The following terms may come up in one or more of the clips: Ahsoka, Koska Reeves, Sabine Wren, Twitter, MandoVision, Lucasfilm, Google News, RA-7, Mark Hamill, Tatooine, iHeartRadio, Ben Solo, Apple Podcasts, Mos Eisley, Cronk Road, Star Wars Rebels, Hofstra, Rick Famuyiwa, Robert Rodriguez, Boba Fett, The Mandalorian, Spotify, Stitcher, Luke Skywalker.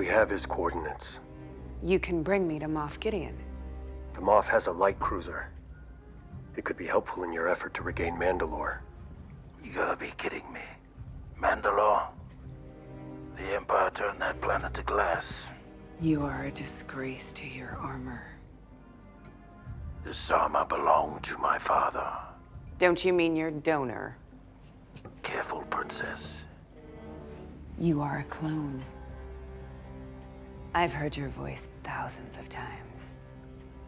We have his coordinates. You can bring me to Moff Gideon. The Moff has a light cruiser. It could be helpful in your effort to regain Mandalore. You gotta be kidding me. Mandalore? The Empire turned that planet to glass. You are a disgrace to your armor. This armor belonged to my father. Don't you mean your donor? Careful, Princess. You are a clone. I've heard your voice thousands of times.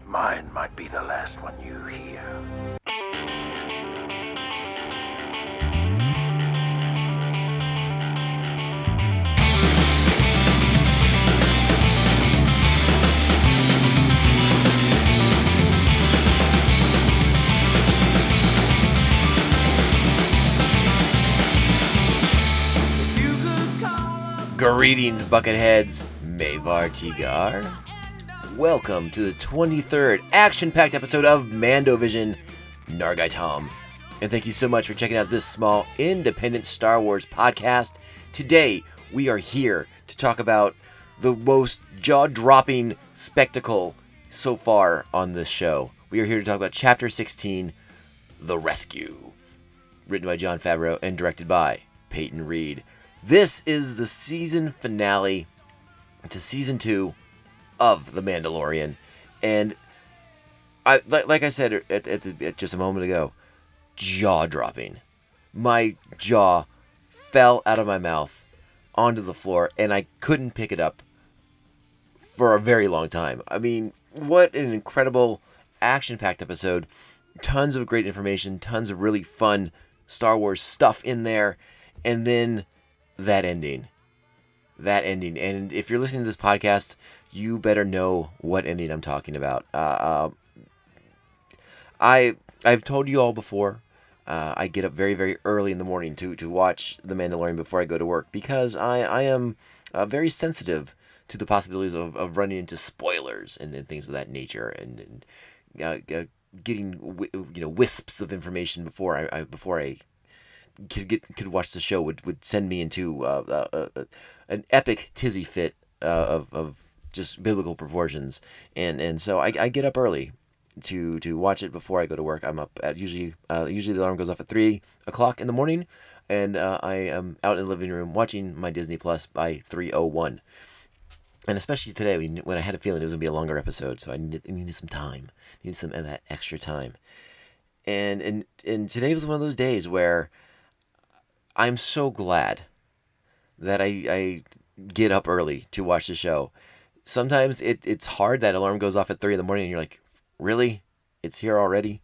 Mine might be the last one you hear. Greetings, Bucketheads. Mevar Tigar. Welcome to the 23rd action-packed episode of MandoVision, Nargai Tom. And thank you so much for checking out this small, independent Star Wars podcast. Today, we are here to talk about the most jaw-dropping spectacle so far on this show. We are here to talk about Chapter 16, The Rescue, written by Jon Favreau and directed by Peyton Reed. This is the season finale to Season 2 of The Mandalorian. And I said at just a moment ago, jaw-dropping. My jaw fell out of my mouth onto the floor, and I couldn't pick it up for a very long time. I mean, what an incredible action-packed episode. Tons of great information, tons of really fun Star Wars stuff in there, and then that ending. And if you're listening to this podcast, you better know what ending I'm talking about. I've told you all before, I get up very, very early in the morning to watch The Mandalorian before I go to work, because I am very sensitive to the possibilities of running into spoilers and things of that nature, and getting wisps of information before I could watch the show would send me into an epic tizzy fit of just biblical proportions, and so I get up early to watch it before I go to work. I'm up at usually the alarm goes off at 3:00 in the morning, and I am out in the living room watching my Disney Plus by 3:01. And especially today, when I had a feeling it was gonna be a longer episode, so I needed some time, of that extra time, and today was one of those days where I'm so glad that I get up early to watch the show. Sometimes it's hard. That alarm goes off at 3 in the morning and you're like, really? It's here already?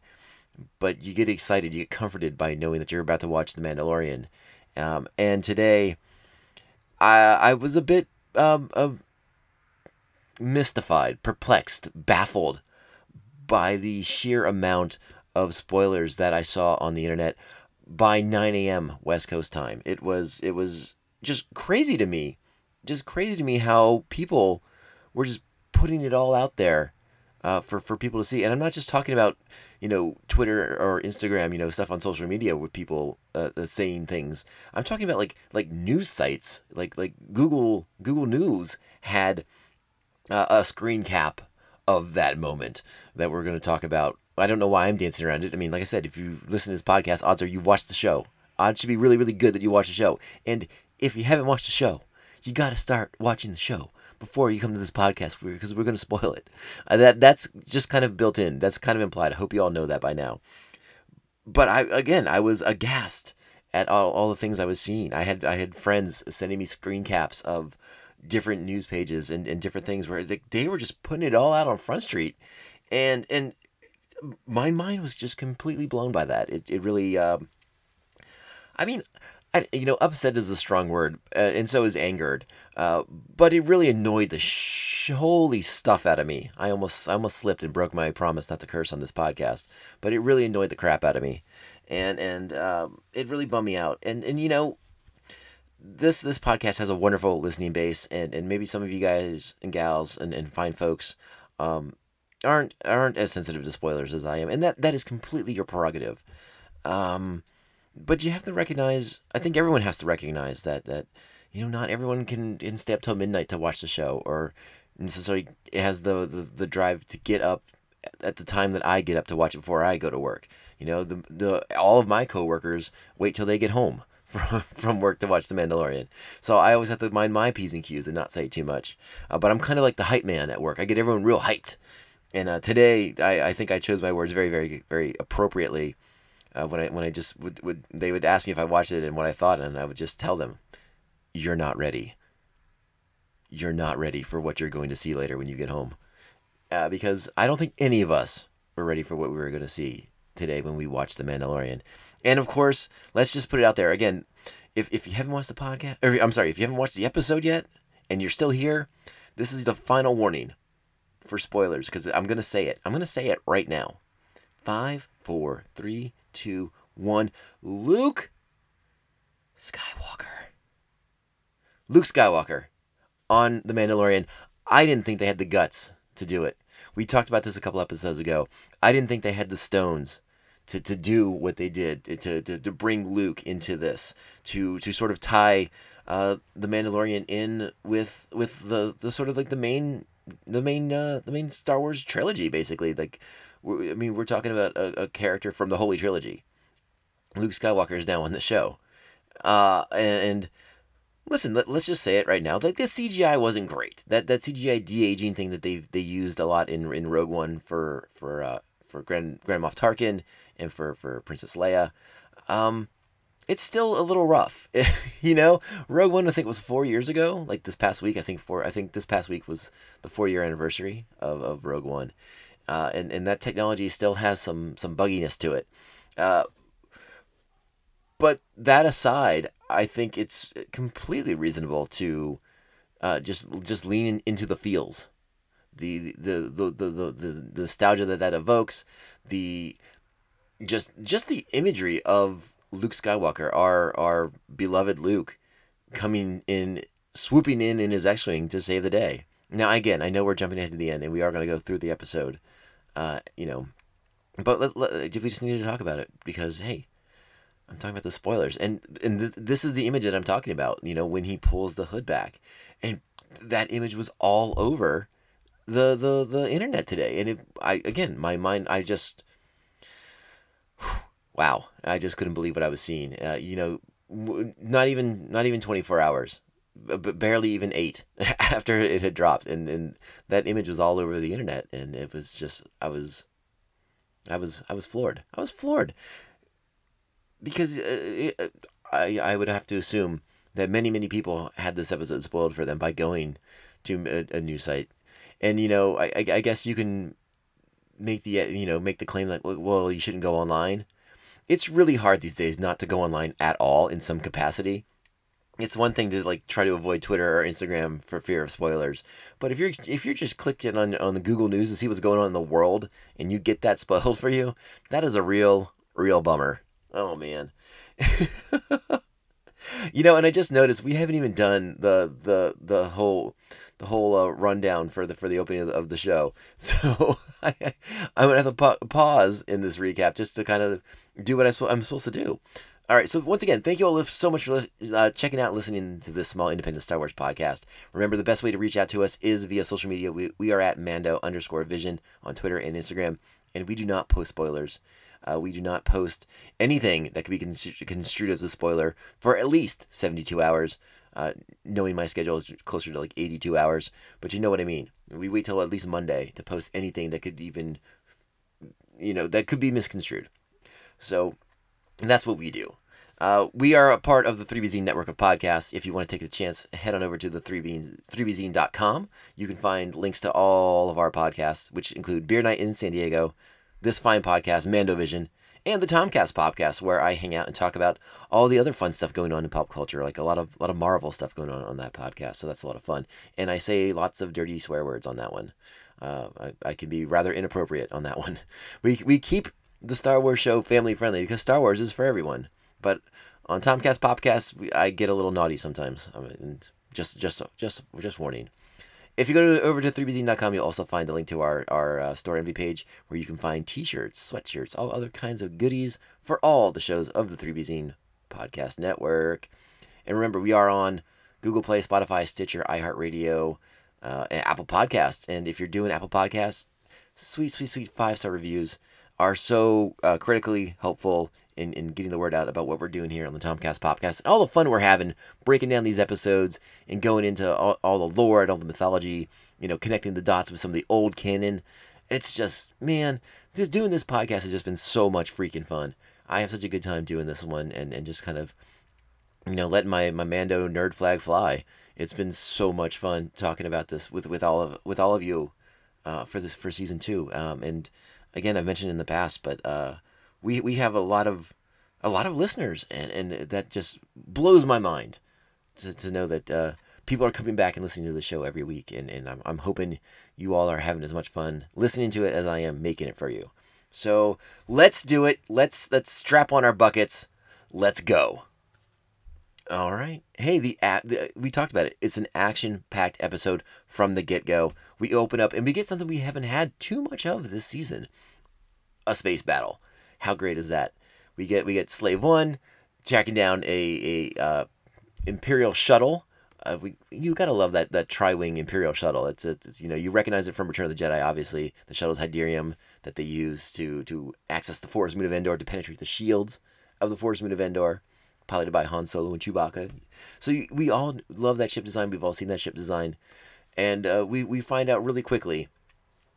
But you get excited. You get comforted by knowing that you're about to watch The Mandalorian. And today, I was a bit mystified, perplexed, baffled by the sheer amount of spoilers that I saw on the internet. By 9 a.m. West Coast time, it was just crazy to me, how people were just putting it all out there for people to see. And I'm not just talking about Twitter or Instagram, stuff on social media with people saying things. I'm talking about like news sites, like Google News had a screen cap of that moment that we're going to talk about. I don't know why I'm dancing around it. I mean, like I said, if you listen to this podcast, odds are you've watched the show. Odds should be really, really good that you watch the show. And if you haven't watched the show, you got to start watching the show before you come to this podcast, because we're going to spoil it. That's just kind of built in. That's kind of implied. I hope you all know that by now. But I was aghast at all the things I was seeing. I had friends sending me screen caps of different news pages and different things where they were just putting it all out on Front Street, and my mind was just completely blown by that. It really, upset is a strong word, and so is angered. But it really annoyed the holy stuff out of me. I almost slipped and broke my promise not to curse on this podcast. But it really annoyed the crap out of me, and it really bummed me out. And this podcast has a wonderful listening base, and maybe some of you guys and gals and fine folks, aren't as sensitive to spoilers as I am, and that is completely your prerogative. But you have to recognize, I think everyone has to recognize that you know, not everyone can stay up till midnight to watch the show, or necessarily has the drive to get up at the time that I get up to watch it before I go to work. You know, all of my coworkers wait till they get home from work to watch The Mandalorian. So I always have to mind my P's and Q's and not say too much. But I'm kind of like the hype man at work. I get everyone real hyped. And today, I think I chose my words very, very, very appropriately. When I just would they would ask me if I watched it and what I thought, and I would just tell them, "You're not ready. You're not ready for what you're going to see later when you get home," because I don't think any of us were ready for what we were going to see today when we watched The Mandalorian. And of course, let's just put it out there again. If you haven't watched the podcast, or I'm sorry, if you haven't watched the episode yet and you're still here, this is the final warning for spoilers, because I'm going to say it. I'm going to say it right now. 5, 4, 3, 2, 1. Luke Skywalker. Luke Skywalker on The Mandalorian. I didn't think they had the guts to do it. We talked about this a couple episodes ago. I didn't think they had the stones to do what they did, to bring Luke into this, to sort of tie the Mandalorian in with the sort of like the main Star Wars trilogy, basically. Like, I mean, we're talking about a character from the Holy Trilogy. Luke Skywalker is now on the show, and listen, let's just say it right now. Like, the CGI wasn't great. That CGI de-aging thing that they used a lot in Rogue One for Grand Moff Tarkin and for Princess Leia, it's still a little rough. You know, Rogue One, I think, was 4 years ago. Like, this past week, I think this past week was the 4-year anniversary of Rogue One, and that technology still has some bugginess to it. But that aside, I think it's completely reasonable to just lean into the feels, the nostalgia that evokes, the just the imagery of Luke Skywalker, our beloved Luke, coming in, swooping in his X-Wing to save the day. Now, again, I know we're jumping ahead to the end, and we are going to go through the episode, but we just need to talk about it, because hey, I'm talking about the spoilers, and this is the image that I'm talking about. You know, when he pulls the hood back, and that image was all over the internet today. And I just couldn't believe what I was seeing. Not even 24 hours, but barely even 8 after it had dropped, and that image was all over the internet, and it was just I was floored. I was floored. Because I would have to assume that many people had this episode spoiled for them by going to a news site, and I guess you can make the claim that, well, you shouldn't go online. It's really hard these days not to go online at all in some capacity. It's one thing to like try to avoid Twitter or Instagram for fear of spoilers, but if you're just clicking on the Google News to see what's going on in the world and you get that spoiled for you, that is a real bummer. Oh man. And I just noticed we haven't even done the whole rundown for the opening of the show. So I'm going to have to pause in this recap just to kind of do what I'm supposed to do. All right, so once again, thank you all so much for checking out and listening to this small independent Star Wars podcast. Remember, the best way to reach out to us is via social media. We are at Mando_Vision on Twitter and Instagram, and we do not post spoilers. We do not post anything that could be construed as a spoiler for at least 72 hours. Knowing my schedule is closer to like 82 hours, but you know what I mean. We wait till at least Monday to post anything that could even, that could be misconstrued. So that's what we do. We are a part of the 3BZ network of podcasts. If you want to take a chance, head on over to the 3BZine.com. You can find links to all of our podcasts, which include Beer Night in San Diego, this fine podcast, MandoVision, and the TomCast podcast, where I hang out and talk about all the other fun stuff going on in pop culture, like a lot of Marvel stuff going on that podcast. So that's a lot of fun, and I say lots of dirty swear words on that one. I can be rather inappropriate on that one. We keep the Star Wars show family friendly because Star Wars is for everyone. But on TomCast podcast, I get a little naughty sometimes. I mean, just warning. If you go over to 3bzine.com, you'll also find a link to our store envy page, where you can find t-shirts, sweatshirts, all other kinds of goodies for all the shows of the 3bzine podcast network. And remember, we are on Google Play, Spotify, Stitcher, iHeartRadio, and Apple Podcasts. And if you're doing Apple Podcasts, sweet 5-star reviews are so critically helpful in getting the word out about what we're doing here on the TomCast Podcast, and all the fun we're having breaking down these episodes and going into all the lore and all the mythology, connecting the dots with some of the old canon. It's just, man, doing this podcast has just been so much freaking fun. I have such a good time doing this one and just kind of, letting my Mando nerd flag fly. It's been so much fun talking about this with all of you for season 2. And again, I've mentioned in the past, but we have a lot of listeners, and that just blows my mind to know that people are coming back and listening to the show every week, and I'm hoping you all are having as much fun listening to it as I am making it for you. So let's do it. Let's strap on our buckets. Let's go. All right. Hey, we talked about it. It's an action-packed episode from the get-go. We open up and we get something we haven't had too much of this season: a space battle. How great is that? We get Slave One tracking down a Imperial shuttle. You gotta love that tri-wing Imperial shuttle. It's you recognize it from Return of the Jedi. Obviously, the shuttle's hyderium that they use to access the Force Moon of Endor to penetrate the shields of the Force Moon of Endor, piloted by Han Solo and Chewbacca. So we all love that ship design. We've all seen that ship design. And we find out really quickly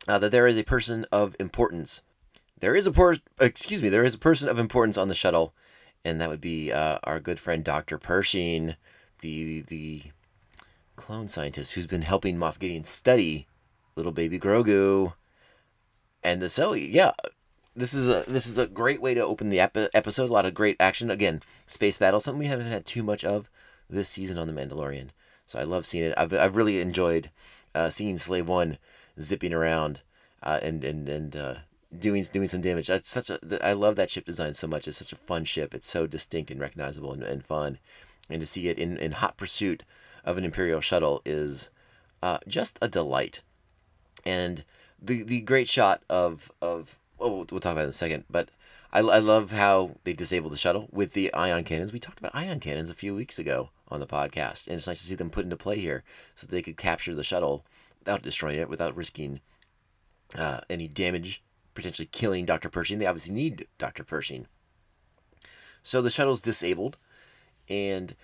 that there is a person of importance. There is a person of importance on the shuttle, and that would be our good friend Dr. Pershing, the clone scientist who's been helping Moff Gideon study little baby Grogu. And so, yeah, this is a great way to open the episode. A lot of great action. Again, space battle, something we haven't had too much of this season on The Mandalorian. So I love seeing it. I've really enjoyed seeing Slave One zipping around and doing some damage. I love that ship design so much. It's such a fun ship. It's so distinct and recognizable and fun. And to see it in hot pursuit of an Imperial shuttle is just a delight. And the great shot of we'll talk about it in a second, but I love how they disable the shuttle with the ion cannons. We talked about ion cannons a few weeks ago on the podcast, and it's nice to see them put into play here so that they could capture the shuttle without destroying it, without risking any damage, potentially killing Dr. Pershing. They obviously need Dr. Pershing. So the shuttle's disabled, and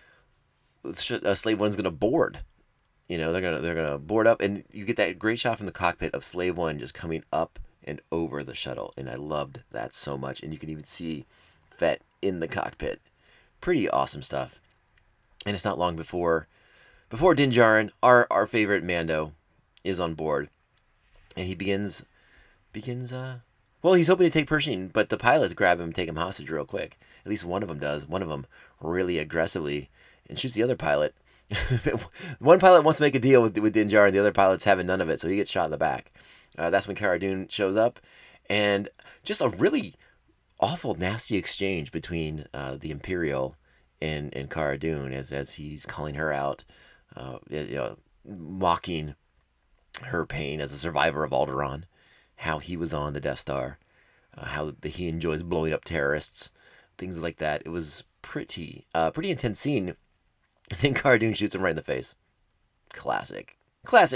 Slave One's gonna board. They're gonna board up, and you get that great shot from the cockpit of Slave One just coming up and over the shuttle, and I loved that so much. And you can even see Fett in the cockpit. Pretty awesome stuff. And it's not long before Din Djarin, our favorite Mando, is on board, and he begins. He's hoping to take Pershing, but the pilots grab him and take him hostage real quick. At least one of them does. One of them really aggressively, and shoots the other pilot. One pilot wants to make a deal with Din Djarin, and the other pilot's having none of it, so he gets shot in the back. That's when Cara Dune shows up, and just a really awful, nasty exchange between the Imperial and Cara Dune as he's calling her out, mocking her pain as a survivor of Alderaan, how he was on the Death Star, how he enjoys blowing up terrorists, things like that. It was pretty intense scene. And then Cara Dune shoots him right in the face. Classic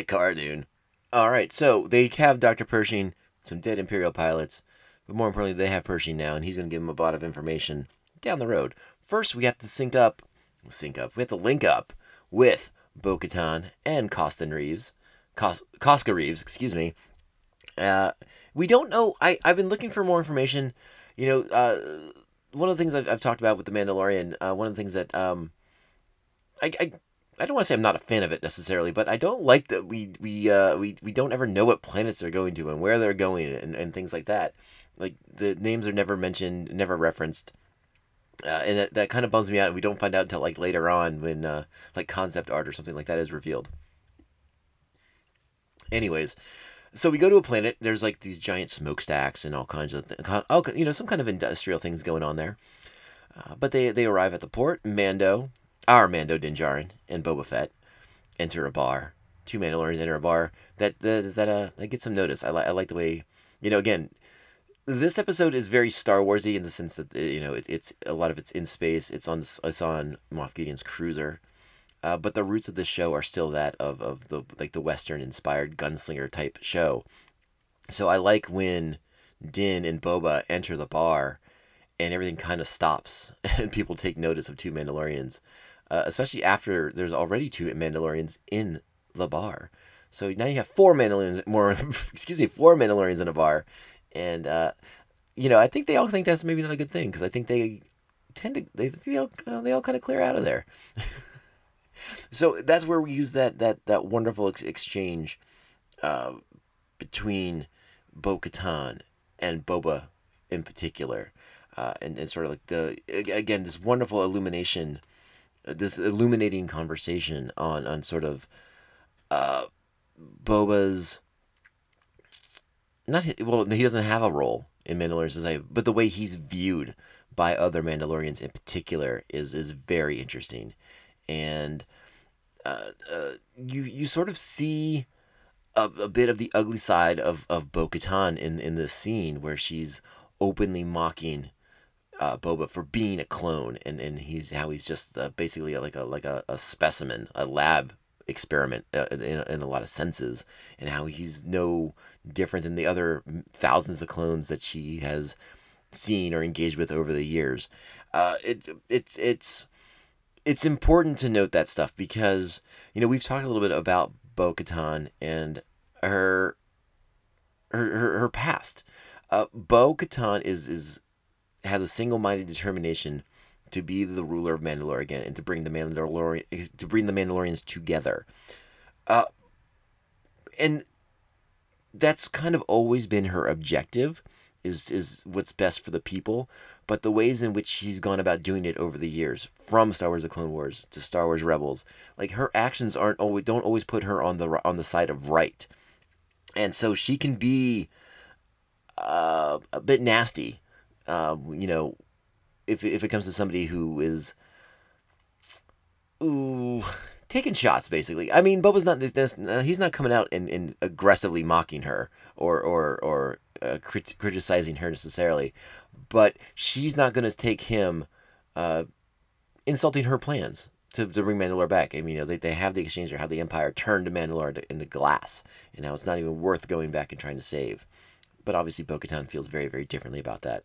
Cara Dune. All right, so they have Dr. Pershing, some dead Imperial pilots, but more importantly, they have Pershing now, and he's going to give him a lot of information down the road. First, we have to link up with Bo-Katan and Koska Reeves, excuse me. We don't know. I've been looking for more information. One of the things I've talked about with The Mandalorian, one of the things that I don't want to say I'm not a fan of it necessarily, but I don't like that we don't ever know what planets they're going to and where they're going and things like that. Like, the names are never mentioned, never referenced, and that kind of bums me out. And we don't find out until like later on when concept art or something like that is revealed. Anyways, so we go to a planet. There's like these giant smokestacks and all kinds of some kind of industrial things going on there. But they arrive at the port. Our Mando Din Djarin and Boba Fett enter a bar. Two Mandalorians enter a bar that gets some notice. I like the way, again, this episode is very Star Warsy in the sense that it's a lot of it's in space. It's on Moff Gideon's cruiser, But the roots of this show are still that of the like the Western-inspired gunslinger-type show. So I like when Din and Boba enter the bar and everything kind of stops and people take notice of two Mandalorians, especially after there's already two Mandalorians in the bar. So now you have four Mandalorians in a bar. And, I think they all think that's maybe not a good thing because I think they all kind of clear out of there. So that's where we use that wonderful exchange between Bo-Katan and Boba in particular, and sort of like this wonderful illumination, this illuminating conversation on sort of Boba's he doesn't have a role in Mandalorian society, but the way he's viewed by other Mandalorians in particular is very interesting. And you sort of see a bit of the ugly side of Bo-Katan in this scene where she's openly mocking Boba for being a clone, and he's just basically like a specimen, a lab experiment in a lot of senses, and how he's no different than the other thousands of clones that she has seen or engaged with over the years. It's important to note that stuff because, we've talked a little bit about Bo-Katan and her past. Bo-Katan has a single-minded determination to be the ruler of Mandalore again and to bring the Mandalorians together. And that's kind of always been her objective, is what's best for the people, but the ways in which she's gone about doing it over the years, from Star Wars: The Clone Wars to Star Wars Rebels, like her actions don't always put her on the side of right, and so she can be a bit nasty, if it comes to somebody who is taking shots, basically. I mean, Boba's he's not coming out and aggressively mocking her or criticizing her necessarily, but she's not going to take him insulting her plans to bring Mandalore back. I mean, they have the exchange of how the Empire turned Mandalore into glass, and how it's not even worth going back and trying to save. But obviously Bo-Katan feels very, very differently about that.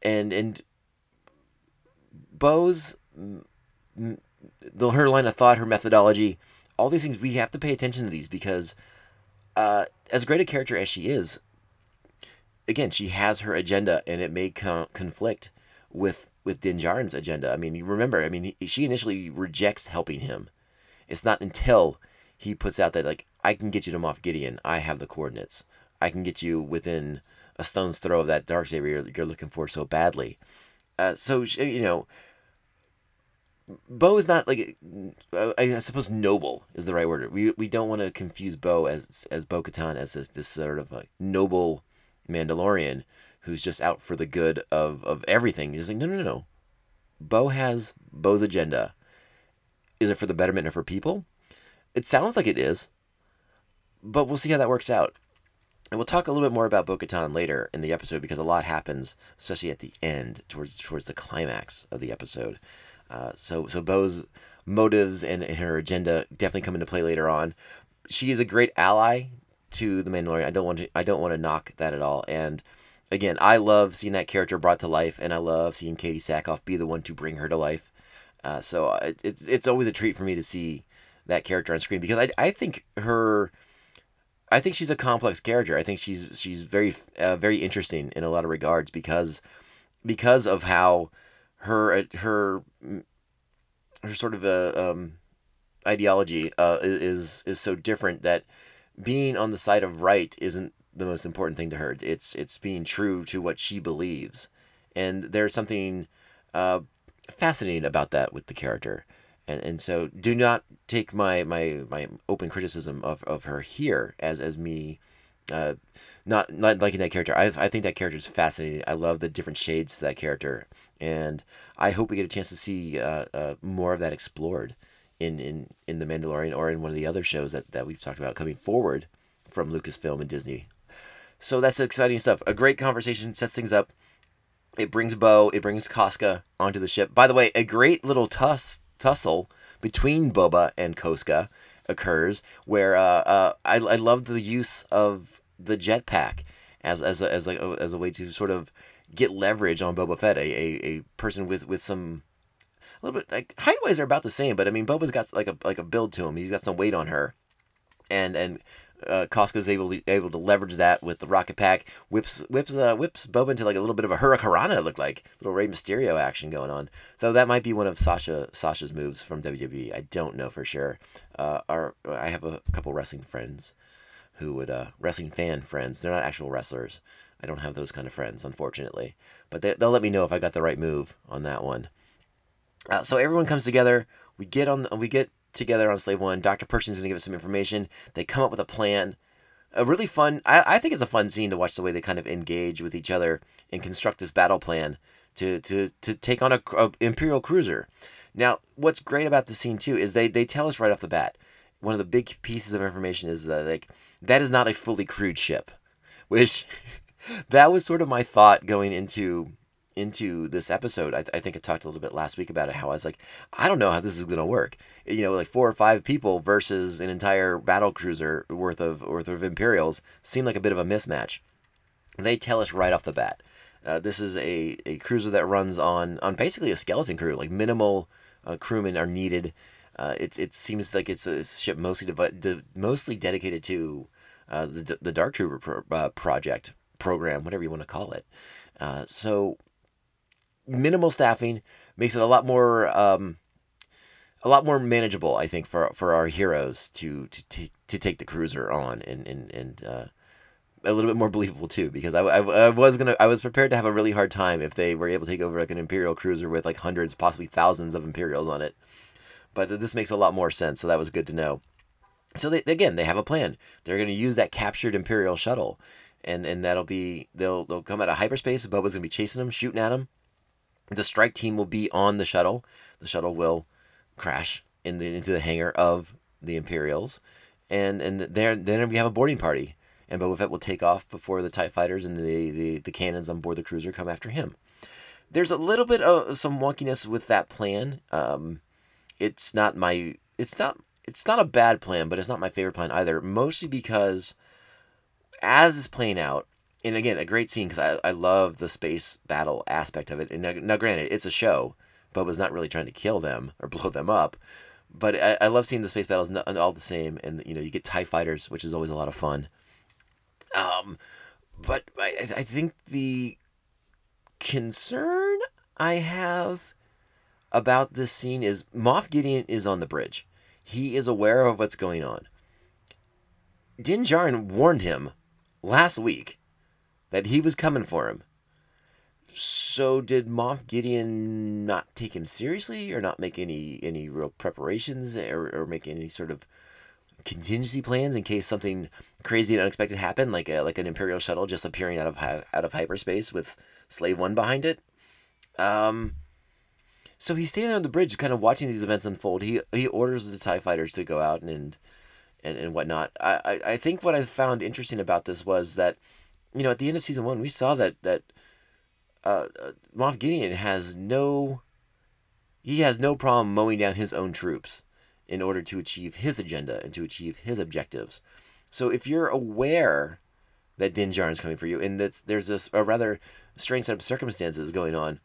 And Bo's... her line of thought, her methodology, all these things, we have to pay attention to these because as great a character as she is, again, she has her agenda and it may conflict with Din Djarin's agenda. I mean, you remember, she initially rejects helping him. It's not until he puts out that, like, I can get you to Moff Gideon. I have the coordinates. I can get you within a stone's throw of that Darksaber you're looking for so badly. Bo is not, like, I suppose noble is the right word. We don't want to confuse Bo as Bo-Katan as this sort of like noble Mandalorian who's just out for the good of everything. He's like, no. Bo has Bo's agenda. Is it for the betterment of her people? It sounds like it is, but we'll see how that works out. And we'll talk a little bit more about Bo-Katan later in the episode because a lot happens, especially at the end, towards the climax of the episode. So Bo's motives and her agenda definitely come into play later on. She is a great ally to the Mandalorian. I don't want to knock that at all. And again, I love seeing that character brought to life, and I love seeing Katie Sackhoff be the one to bring her to life. So it's always a treat for me to see that character on screen because I think she's a complex character. I think she's very very interesting in a lot of regards because of how her sort of ideology is so different that being on the side of right isn't the most important thing to her. It's being true to what she believes, and there's something fascinating about that with the character. And so do not take my open criticism of her here as me not liking that character. I think that character is fascinating. I love the different shades to that character, and I hope we get a chance to see more of that explored in The Mandalorian or in one of the other shows that we've talked about coming forward from Lucasfilm and Disney. So that's exciting stuff. A great conversation sets things up. It brings Bo, it brings Koska onto the ship. By the way, a great little tussle between Boba and Koska occurs, where I love the use of the jetpack as a way to sort of get leverage on Boba Fett, a person with some a little bit like height-wise are about the same, but I mean Boba's got like a build to him. He's got some weight on her, and Koska's able to leverage that with the rocket pack. Whips Boba into like a little bit of a hurricanrana. It looked like little Rey Mysterio action going on. Though that might be one of Sasha's moves from WWE. I don't know for sure. I have a couple wrestling friends who would wrestling fan friends. They're not actual wrestlers. I don't have those kind of friends, unfortunately. But they'll let me know if I got the right move on that one. So everyone comes together. We get together on Slave One. Dr. Pershing's going to give us some information. They come up with a plan. A really fun... I think it's a fun scene to watch the way they kind of engage with each other and construct this battle plan to take on a Imperial cruiser. Now, what's great about the scene, too, is they tell us right off the bat. One of the big pieces of information is that, like, that is not a fully crewed ship, which... That was sort of my thought going into this episode. I think I talked a little bit last week about it, how I was like, I don't know how this is going to work. You know, like 4 or 5 people versus an entire battle cruiser worth of Imperials seemed like a bit of a mismatch. They tell us right off the bat. This is a cruiser that runs on basically a skeleton crew. Like minimal crewmen are needed. It seems like it's a ship mostly dedicated to the Dark Trooper program, whatever you want to call it. So minimal staffing makes it a lot more manageable, I think, for our heroes to take the cruiser on, and a little bit more believable too, because I was prepared to have a really hard time if they were able to take over like an Imperial cruiser with like hundreds, possibly thousands of Imperials on it. But this makes a lot more sense, so that was good to know. So they have a plan. They're going to use that captured Imperial shuttle. And that'll be, they'll come out of hyperspace. Boba's going to be chasing them, shooting at them. The strike team will be on the shuttle. The shuttle will crash into the hangar of the Imperials. And then we have a boarding party. And Boba Fett will take off before the TIE fighters and the cannons on board the cruiser come after him. There's a little bit of some wonkiness with that plan. It's not a bad plan, but it's not my favorite plan either. Mostly because... as it's playing out, and again, a great scene, because I love the space battle aspect of it. And now granted, it's a show. Boba's not really trying to kill them or blow them up. But I love seeing the space battles all the same. And, you know, you get TIE fighters, which is always a lot of fun. But I think the concern I have about this scene is Moff Gideon is on the bridge. He is aware of what's going on. Din Djarin warned him last week that he was coming for him. So did Moff Gideon not take him seriously or not make any real preparations or make any sort of contingency plans in case something crazy and unexpected happened, like an Imperial shuttle just appearing out of hyperspace with Slave One behind it? So he's standing on the bridge kind of watching these events unfold. He orders the TIE fighters to go out and whatnot. I think what I found interesting about this was that, you know, at the end of season 1, we saw that Moff Gideon has no problem mowing down his own troops in order to achieve his agenda and to achieve his objectives. So if you're aware that Din Djarin's coming for you and that there's a rather strange set of circumstances going on,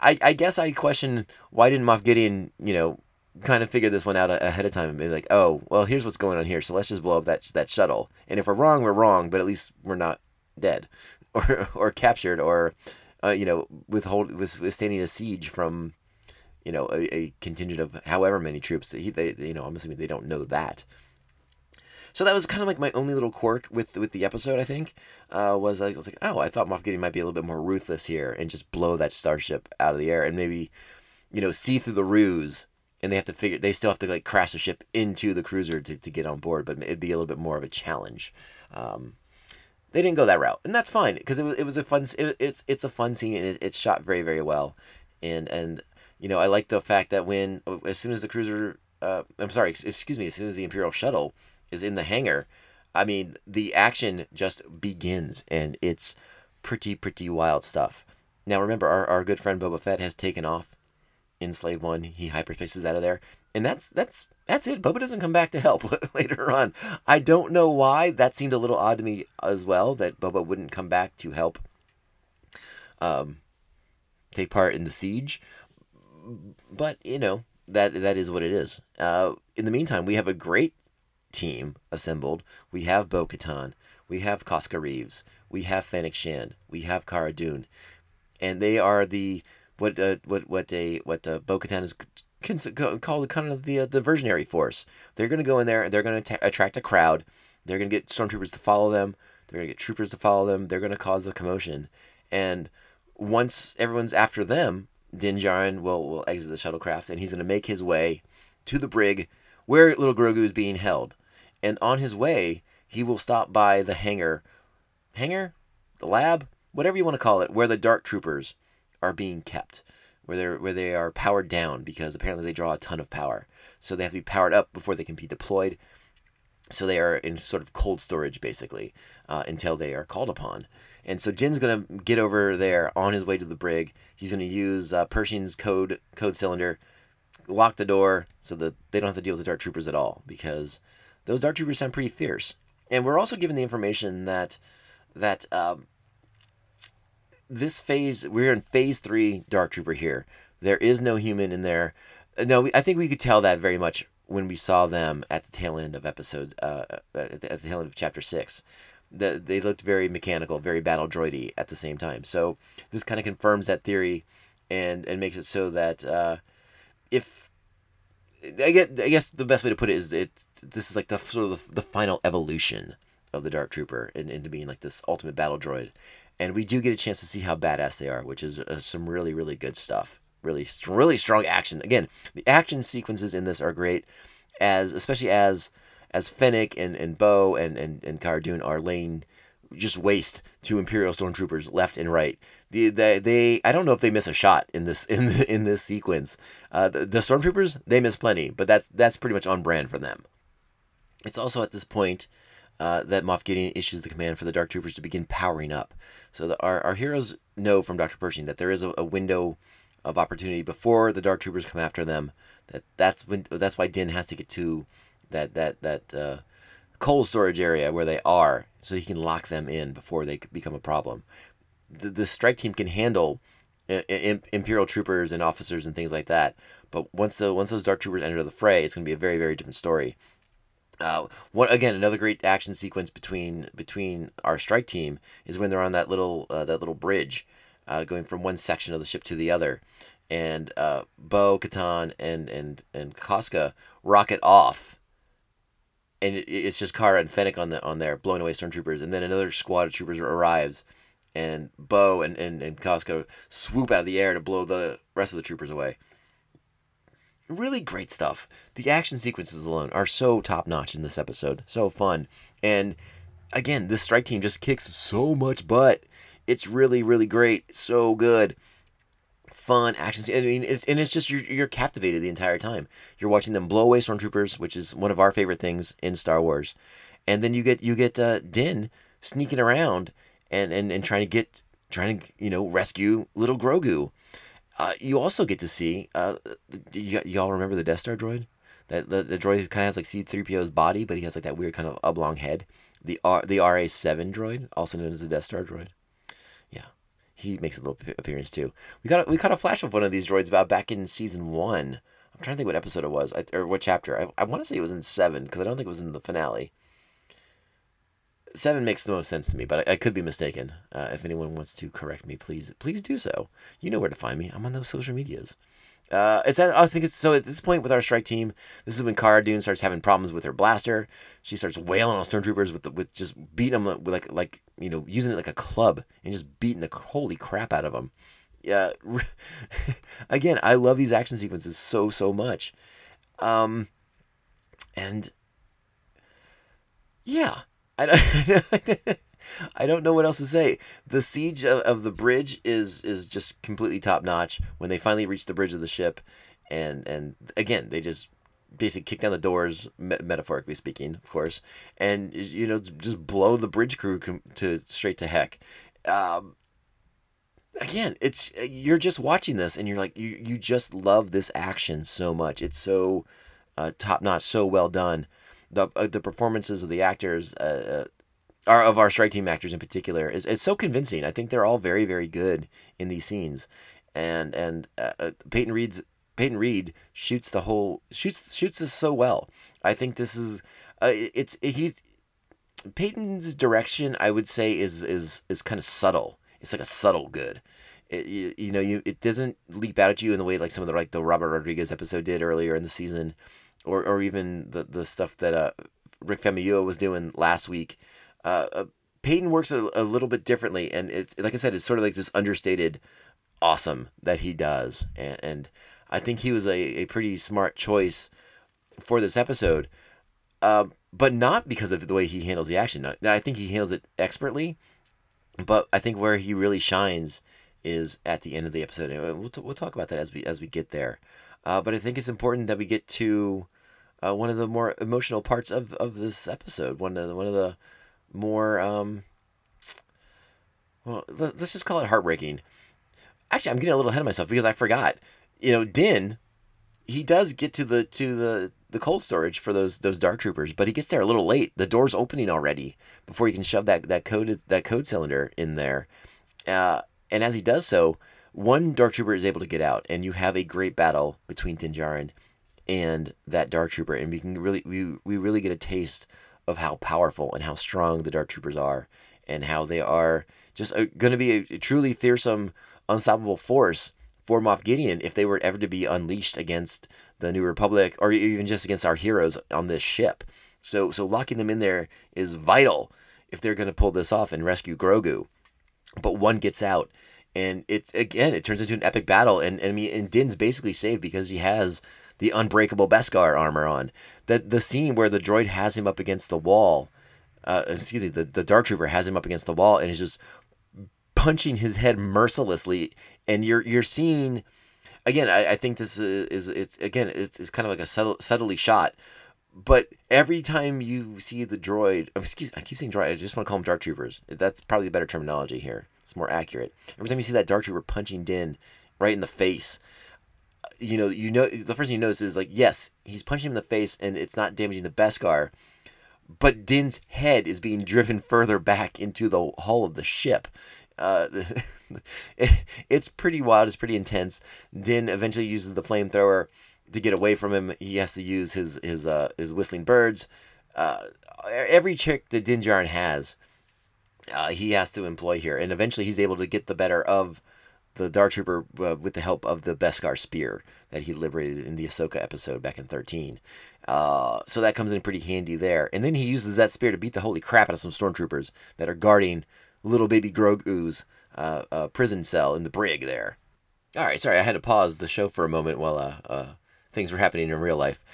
I guess I question why didn't Moff Gideon, you know, kind of figure this one out ahead of time and be like, oh, well, here's what's going on here, so let's just blow up that shuttle. And if we're wrong, we're wrong, but at least we're not dead or captured or, you know, withstanding a siege from, you know, a contingent of however many troops. You know, I'm assuming they don't know that. So that was kind of like my only little quirk with the episode, I think, was I was like, oh, I thought Moff Gideon might be a little bit more ruthless here and just blow that starship out of the air and maybe, you know, see through the ruse. And they still have to like crash the ship into the cruiser to get on board, but it'd be a little bit more of a challenge. They didn't go that route, and that's fine because it was a fun. It's a fun scene, and it's shot very, very well. And you know, I like the fact that as soon as the Imperial shuttle is in the hangar, I mean, the action just begins, and it's pretty wild stuff. Now remember, our good friend Boba Fett has taken off. In Slave One, he hyperspaces out of there, And that's it. Boba doesn't come back to help later on. I don't know why. That seemed a little odd to me as well, that Boba wouldn't come back to help take part in the siege. But, you know, that is what it is. In the meantime, we have a great team assembled. We have Bo-Katan. We have Koska Reeves. We have Fennec Shand. We have Cara Dune. And they are the... What Bo-Katan is... call the kind of the diversionary force. They're going to go in there and they're going to attract a crowd. They're going to get stormtroopers to follow them. They're going to get troopers to follow them. They're going to cause the commotion. And once everyone's after them, Din Djarin will exit the shuttlecraft and he's going to make his way to the brig where little Grogu is being held. And on his way, he will stop by the hangar. Hangar? The lab? Whatever you want to call it, where the Dark Troopers are being kept. Where they are powered down, because apparently they draw a ton of power. So they have to be powered up before they can be deployed. So they are in sort of cold storage, basically, until they are called upon. And so Jin's going to get over there on his way to the brig. He's going to use Pershing's code cylinder, lock the door, so that they don't have to deal with the Dark Troopers at all, because those Dark Troopers sound pretty fierce. And we're also given the information that this phase, we're in phase 3 Dark Trooper here. There is no human in there. No, I think we could tell that very much when we saw them at the tail end of chapter 6. They looked very mechanical, very battle droidy at the same time. So this kind of confirms that theory and makes it so that I guess the best way to put it is this is like the final evolution of the Dark Trooper into being like this ultimate battle droid. And we do get a chance to see how badass they are, which is some really, really good stuff. Really, really strong action. Again, the action sequences in this are great, especially as Fennec and Bo and Cara Dune are laying just waste to Imperial stormtroopers left and right. They I don't know if they miss a shot in this sequence. The stormtroopers, they miss plenty, but that's pretty much on brand for them. It's also at this point that Moff Gideon issues the command for the Dark Troopers to begin powering up. So our heroes know from Dr. Pershing that there is a window of opportunity before the Dark Troopers come after them. That's why Din has to get to that cold storage area where they are, so he can lock them in before they become a problem. The strike team can handle Imperial troopers and officers and things like that, but once those Dark Troopers enter the fray, it's going to be a very, very different story. Another great action sequence between our strike team is when they're on that little bridge, going from one section of the ship to the other, and Bo-Katan and Koska rocket off, and it's just Cara and Fennec on there blowing away stormtroopers, and then another squad of troopers arrives, and Bo and Koska swoop out of the air to blow the rest of the troopers away. Really great stuff. The action sequences alone are so top-notch in this episode. So fun. And, again, this strike team just kicks so much butt. It's really, really great. So good. Fun action. I mean, it's just you're captivated the entire time. You're watching them blow away stormtroopers, which is one of our favorite things in Star Wars. And then you get Din sneaking around and trying to rescue little Grogu. You also get to see, y'all remember the Death Star droid? That the droid kind of has like C-3PO's body, but he has like that weird kind of oblong head. The RA-7 droid, also known as the Death Star droid. Yeah, he makes a little appearance too. We caught a flash of one of these droids about back in season 1. I'm trying to think what episode it was, or what chapter. I want to say it was in 7, because I don't think it was in the finale. 7 makes the most sense to me, but I could be mistaken. If anyone wants to correct me, please do so. You know where to find me. I'm on those social medias. At this point with our strike team, this is when Cara Dune starts having problems with her blaster. She starts wailing on stormtroopers with just beating them with using it like a club and just beating the holy crap out of them. Yeah. Again, I love these action sequences so much. Yeah. I don't know what else to say. The siege of the bridge is just completely top-notch. When they finally reach the bridge of the ship, and again, they just basically kick down the doors, metaphorically speaking, of course, and, just blow the bridge crew straight to heck. Again, you're just watching this, and you're like, you just love this action so much. It's so... top-notch, so well done. The performances of the actors, of our strike team actors in particular, is so convincing. I think they're all very, very good in these scenes. And Peyton Reed shoots the whole shoots this so well. I think this is Peyton's direction, I would say, is kind of subtle. It's like a subtle good. It doesn't leap out at you in the way like some of the the Robert Rodriguez episode did earlier in the season, or even the stuff that Rick Famuyiwa was doing last week. Peyton works a little bit differently, and it's like I said, it's sort of like this understated awesome that he does, and I think he was a pretty smart choice for this episode, but not because of the way he handles the action. I think he handles it expertly, but I think where he really shines is at the end of the episode. Anyway, we'll talk about that as we get there. But I think it's important that we get to one of the more emotional parts of this episode. One of the more let's just call it heartbreaking. Actually, I'm getting a little ahead of myself because I forgot. Din, he does get to the cold storage for those Dark Troopers, but he gets there a little late. The door's opening already before he can shove that code cylinder in there. And as he does so, one Dark Trooper is able to get out, and you have a great battle between Din Djarin and that Dark Trooper, and we can really we really get a taste of how powerful and how strong the Dark Troopers are, and how they are just going to be a truly fearsome, unstoppable force for Moff Gideon if they were ever to be unleashed against the New Republic, or even just against our heroes on this ship. So locking them in there is vital if they're going to pull this off and rescue Grogu. But one gets out, and it turns into an epic battle. And Din's basically saved because he has the unbreakable Beskar armor on. The scene where the droid has him up against the wall, the Dark Trooper has him up against the wall and is just punching his head mercilessly. And you're seeing, again, I think this is kind of like a subtly shot. But every time you see the droid, I keep saying droid, I just want to call them Dark Troopers. That's probably a better terminology here. It's more accurate. Every time you see that Dark Trooper punching Din right in the face, the first thing you notice is yes, he's punching him in the face and it's not damaging the Beskar, but Din's head is being driven further back into the hull of the ship. It's pretty wild. It's pretty intense. Din eventually uses the flamethrower to get away from him. He has to use his whistling birds. Every trick that Din Djarin has, he has to employ here, and eventually he's able to get the better of the Dark Trooper with the help of the Beskar spear that he liberated in the Ahsoka episode back in 13. So that comes in pretty handy there. And then he uses that spear to beat the holy crap out of some stormtroopers that are guarding little baby Grogu's prison cell in the brig there. All right, sorry, I had to pause the show for a moment while things were happening in real life.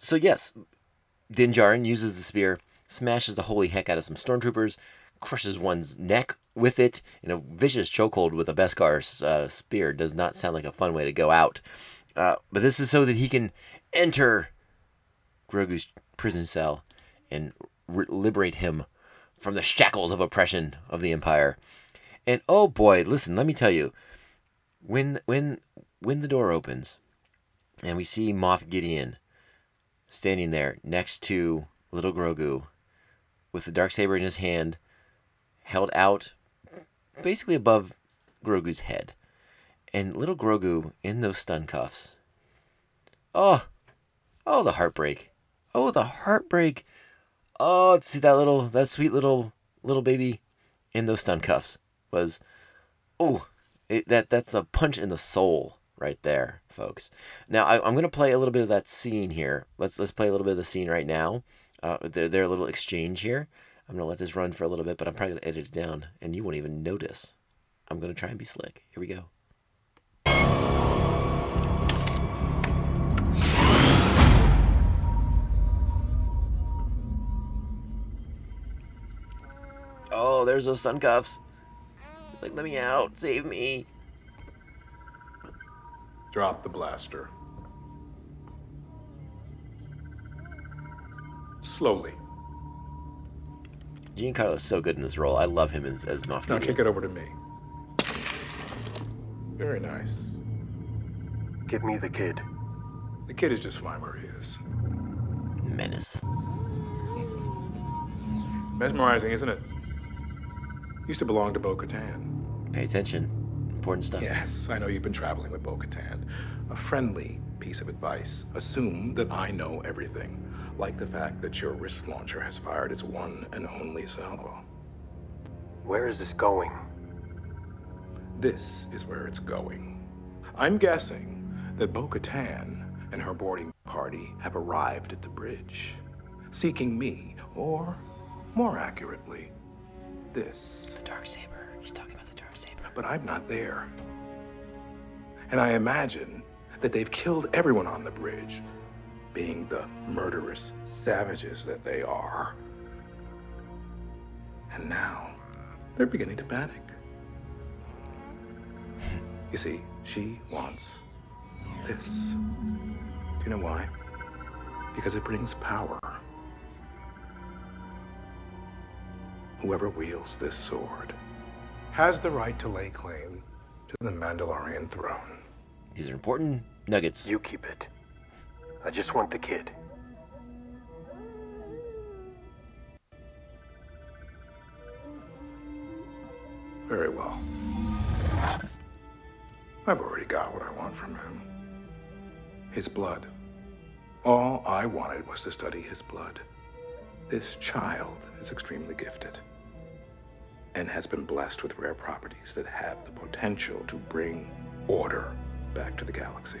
So yes, Din Djarin uses the spear, smashes the holy heck out of some stormtroopers, crushes one's neck with it in a vicious chokehold with a Beskar spear. Does not sound like a fun way to go out. But this is so that he can enter Grogu's prison cell and liberate him from the shackles of oppression of the Empire. And oh boy, listen, let me tell you, when the door opens, and we see Moff Gideon standing there next to little Grogu with the Darksaber in his hand, held out basically above Grogu's head. And little Grogu in those stun cuffs. Oh, the heartbreak. Oh, the heartbreak. Oh, to see that sweet little baby in those stun cuffs was, that's a punch in the soul right there, folks. Now I'm going to play a little bit of that scene here. Let's play a little bit of the scene right now. Their little exchange here. I'm going to let this run for a little bit, but I'm probably going to edit it down, and you won't even notice. I'm going to try and be slick. Here we go. Oh, there's those sun cuffs. It's like, let me out. Save me. Drop the blaster. Slowly. Giancarlo's so good in this role. I love him as Moff Gideon. Now kick it over to me. Very nice. Give me the kid. The kid is just fine where he is. menace. Mesmerizing, isn't it? Used to belong to Bo-Katan. Pay attention. Important stuff. Yes, I know you've been traveling with Bo-Katan. A friendly piece of advice. Assume that I know everything. Like the fact that your wrist launcher has fired its one and only salvo. Where is this going? This is where it's going. I'm guessing that Bo-Katan and her boarding party have arrived at the bridge, seeking me, or more accurately, this. The Darksaber. He's talking about the Darksaber. But I'm not there. And I imagine that they've killed everyone on the bridge, being the murderous savages that they are. And now, they're beginning to panic. You see, she wants this. Do you know why? Because it brings power. Whoever wields this sword has the right to lay claim to the Mandalorian throne. These are important nuggets. You keep it. I just want the kid. Very well. I've already got what I want from him. His blood. All I wanted was to study his blood. This child is extremely gifted and has been blessed with rare properties that have the potential to bring order back to the galaxy.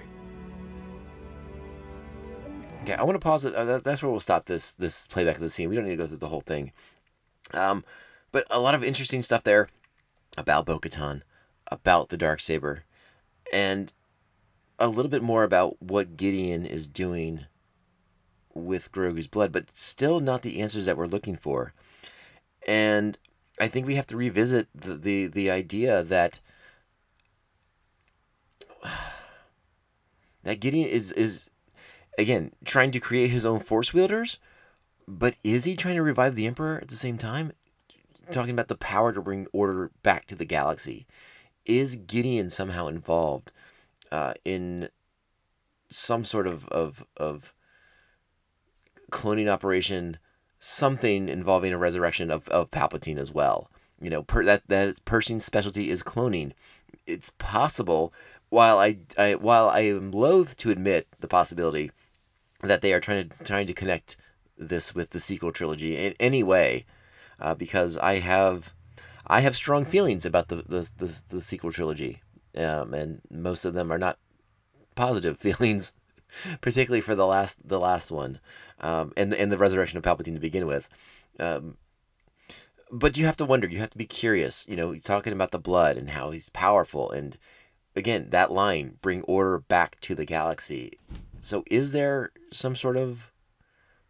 Okay, I want to pause it. That's where we'll stop this playback of the scene. We don't need to go through the whole thing. But a lot of interesting stuff there about Bo-Katan, about the Darksaber, and a little bit more about what Gideon is doing with Grogu's blood, but still not the answers that we're looking for. And I think we have to revisit the idea that Gideon is again, trying to create his own force wielders, but is he trying to revive the Emperor at the same time? Talking about the power to bring order back to the galaxy. Is Gideon somehow involved in some sort of cloning operation, something involving a resurrection of Palpatine as well? You know, Pershing's specialty is cloning. It's possible. While I am loath to admit the possibility that they are trying to connect this with the sequel trilogy in any way, because I have strong feelings about the sequel trilogy, and most of them are not positive feelings, particularly for the last one, and the resurrection of Palpatine to begin with. But you have to wonder, you have to be curious. You know, he's talking about the blood and how he's powerful and. Again, that line, bring order back to the galaxy. So is there some sort of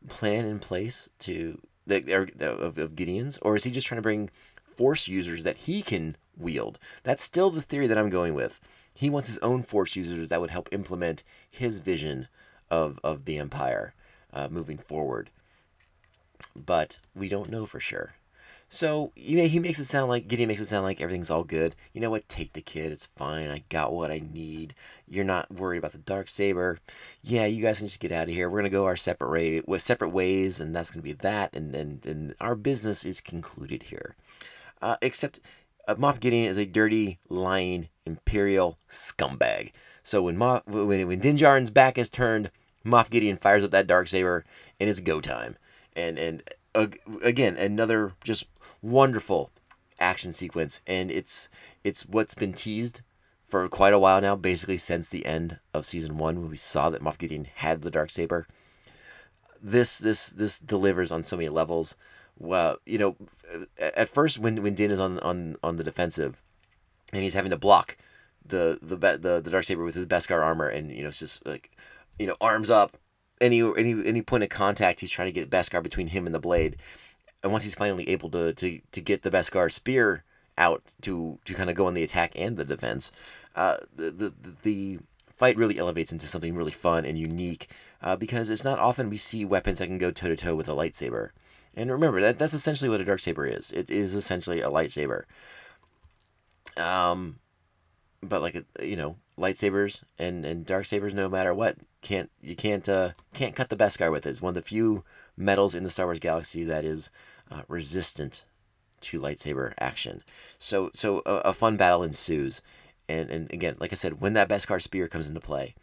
plan in place of Gideon's? Or is he just trying to bring force users that he can wield? That's still the theory that I'm going with. He wants his own force users that would help implement his vision of the Empire moving forward. But we don't know for sure. So, you know, Gideon makes it sound like everything's all good. You know what? Take the kid. It's fine. I got what I need. You're not worried about the Darksaber. Yeah, you guys can just get out of here. We're going to go our separate ways, and that's going to be that. And our business is concluded here. Except Moff Gideon is a dirty, lying, imperial scumbag. So when Din Djarin's back is turned, Moff Gideon fires up that Darksaber, and it's go time. And again, another just wonderful action sequence, and it's what's been teased for quite a while now, basically since the end of season 1 when we saw that Moff Gideon had the Darksaber. This delivers on so many levels. Well, you know, at first when Din is on the defensive and he's having to block the Darksaber with his Beskar armor, and you know, it's just like, you know, arms up. Any point of contact, he's trying to get Beskar between him and the blade. And once he's finally able to get the Beskar spear out to kind of go on the attack and the defense, the fight really elevates into something really fun and unique, because it's not often we see weapons that can go toe-to-toe with a lightsaber. And remember, that's essentially what a Darksaber is. It is essentially a lightsaber. But, like, you know, lightsabers and Darksabers, no matter what, You can't cut the Beskar with it. It's one of the few metals in the Star Wars galaxy that is resistant to lightsaber action. So a fun battle ensues. And again, like I said, when that Beskar spear comes into play,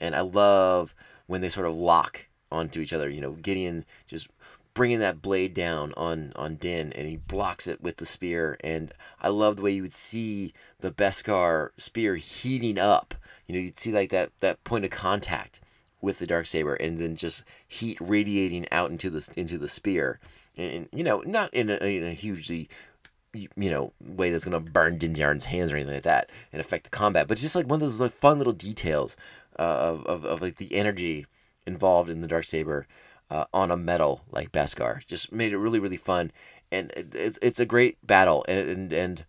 and I love when they sort of lock onto each other. You know, Gideon just bringing that blade down on Din, and he blocks it with the spear. And I love the way you would see the Beskar spear heating up. You know, you'd see like that point of contact with the Darksaber, and then just heat radiating out into the spear. And you know, not in a hugely, you know, way that's gonna burn Din Djarin's hands or anything like that and affect the combat, but it's just like one of those like fun little details of like the energy involved in the Darksaber on a metal like Beskar. Just made it really, really fun, and it's a great battle. And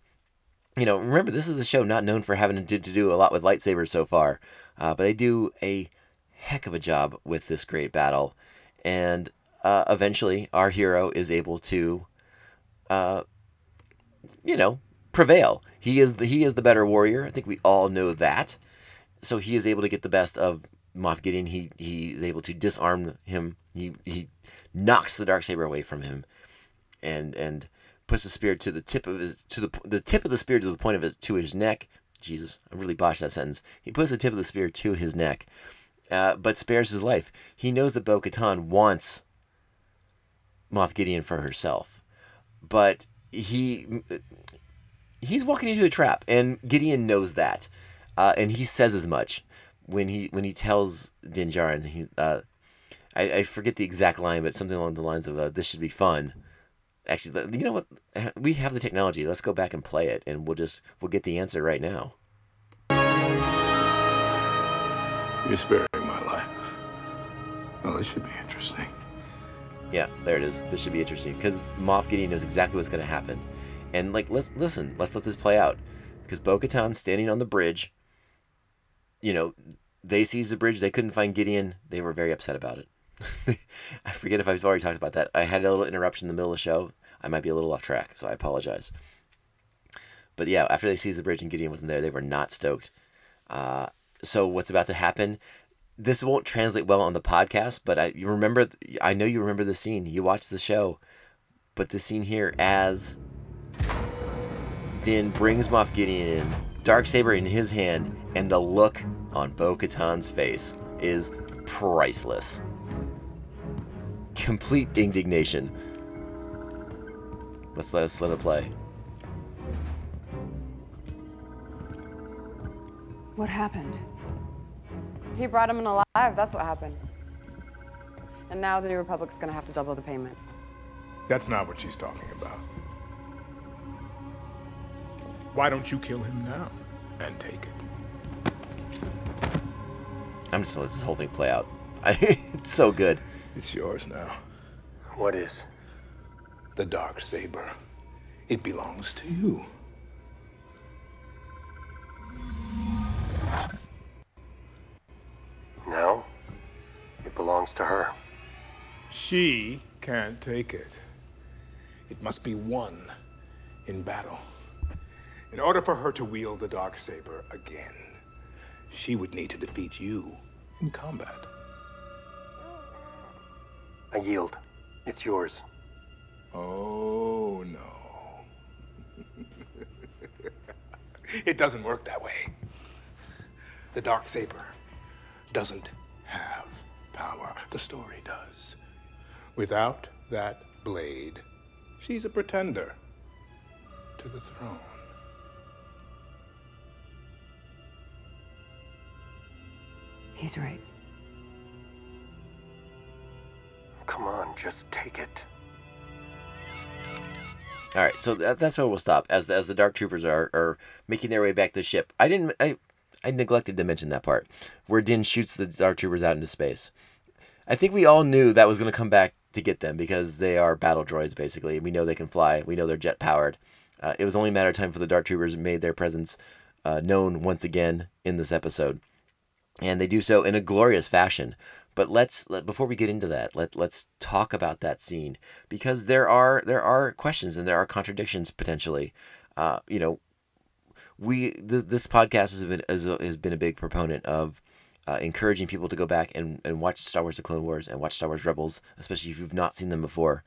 you know, remember, this is a show not known for having to do a lot with lightsabers so far, but they do a heck of a job with this great battle. And eventually, our hero is able to, you know, prevail. He is the better warrior. I think we all know that. So he is able to get the best of Moff Gideon. He is able to disarm him. He knocks the Darksaber away from him, and puts the spear to the tip of his to the point of his neck. Jesus, I really botched that sentence. He puts the tip of the spear to his neck, but spares his life. He knows that Bo-Katan wants Moff Gideon for herself, but he's walking into a trap, and Gideon knows that, and he says as much when he tells Din Djarin. I forget the exact line, but something along the lines of "This should be fun." Actually, you know what? We have the technology. Let's go back and play it, and we'll get the answer right now. You're sparing my life. Well, this should be interesting. Yeah, there it is. This should be interesting, because Moff Gideon knows exactly what's going to happen, and like, let's let this play out, because Bo-Katan's standing on the bridge. You know, they seized the bridge. They couldn't find Gideon. They were very upset about it. I forget if I've already talked about that. I had a little interruption in the middle of the show. I might be a little off track, so I apologize. But yeah, after they seized the bridge and Gideon wasn't there, they were not stoked. So what's about to happen? This won't translate well on the podcast, but I know you remember the scene. You watched the show, but the scene here as Din brings Moff Gideon in, Darksaber in his hand, and the look on Bo-Katan's face is priceless. Complete indignation. Let's let it play. What happened? He brought him in alive, that's what happened. And now the New Republic's gonna have to double the payment. That's not what she's talking about. Why don't you kill him now and take it? I'm just gonna let this whole thing play out. It's so good. It's yours now. What is? The Darksaber. It belongs to you. Now, it belongs to her. She can't take it. It must be won in battle. In order for her to wield the Darksaber again, she would need to defeat you in combat. I yield. It's yours. Oh, no. It doesn't work that way. The Darksaber doesn't have power. The story does. Without that blade, she's a pretender to the throne. He's right. Come on, just take it. All right, so that's where we'll stop. As the Dark Troopers are making their way back to the ship, I neglected to mention that part where Din shoots the Dark Troopers out into space. I think we all knew that was going to come back to get them, because they are battle droids basically. We know they can fly. We know they're jet powered. It was only a matter of time for the Dark Troopers made their presence known once again in this episode, and they do so in a glorious fashion. But before we get into that, let's talk about that scene, because there are questions and there are contradictions potentially. You know, this podcast has been a big proponent of encouraging people to go back and watch Star Wars The Clone Wars and watch Star Wars Rebels, especially if you've not seen them before.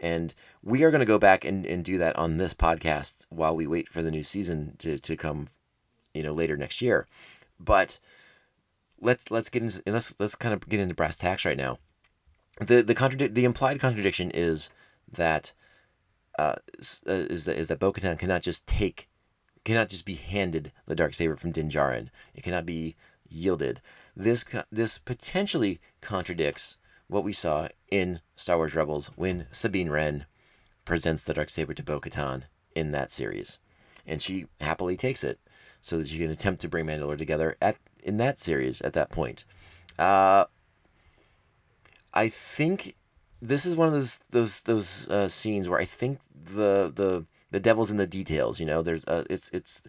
And we are going to go back and do that on this podcast while we wait for the new season to come, you know, later next year. But let's get into, let's kind of get into brass tacks right now. The implied contradiction is that is that Bo-Katan cannot just be handed the Darksaber from Din Djarin. It cannot be yielded. This potentially contradicts what we saw in Star Wars Rebels when Sabine Wren presents the Darksaber to Bo-Katan in that series, and she happily takes it so that she can attempt to bring Mandalore together in that series at that point. I think this is one of those scenes where I think the devil's in the details. You know, there's it's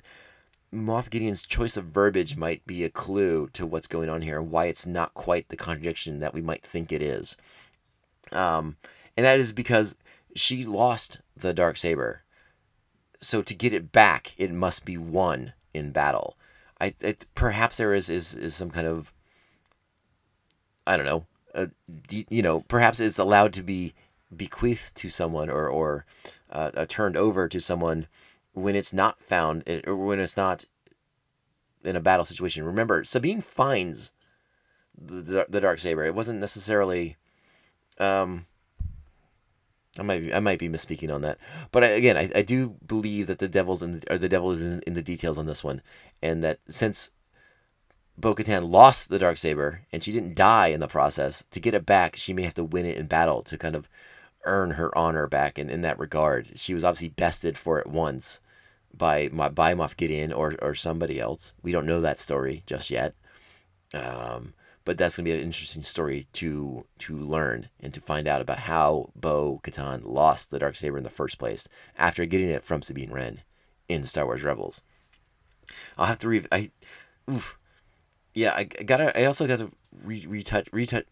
Moff Gideon's choice of verbiage might be a clue to what's going on here and why it's not quite the contradiction that we might think it is. And that is because she lost the Darksaber. So to get it back, it must be won in battle. Perhaps there is some kind of, I don't know, perhaps it's allowed to be bequeathed to someone or turned over to someone when it's not found, or when it's not in a battle situation. Remember, Sabine finds the Darksaber. It wasn't necessarily, I might be misspeaking on that, but I do believe that the devil is in the details on this one, and that since Bo-Katan lost the Darksaber and she didn't die in the process, to get it back, she may have to win it in battle to kind of earn her honor back. And in that regard, she was obviously bested for it once by Moff Gideon or somebody else. We don't know that story just yet, but that's gonna be an interesting story to learn and to find out about how Bo-Katan lost the Darksaber in the first place after getting it from Sabine Wren in Star Wars Rebels. I'll have to I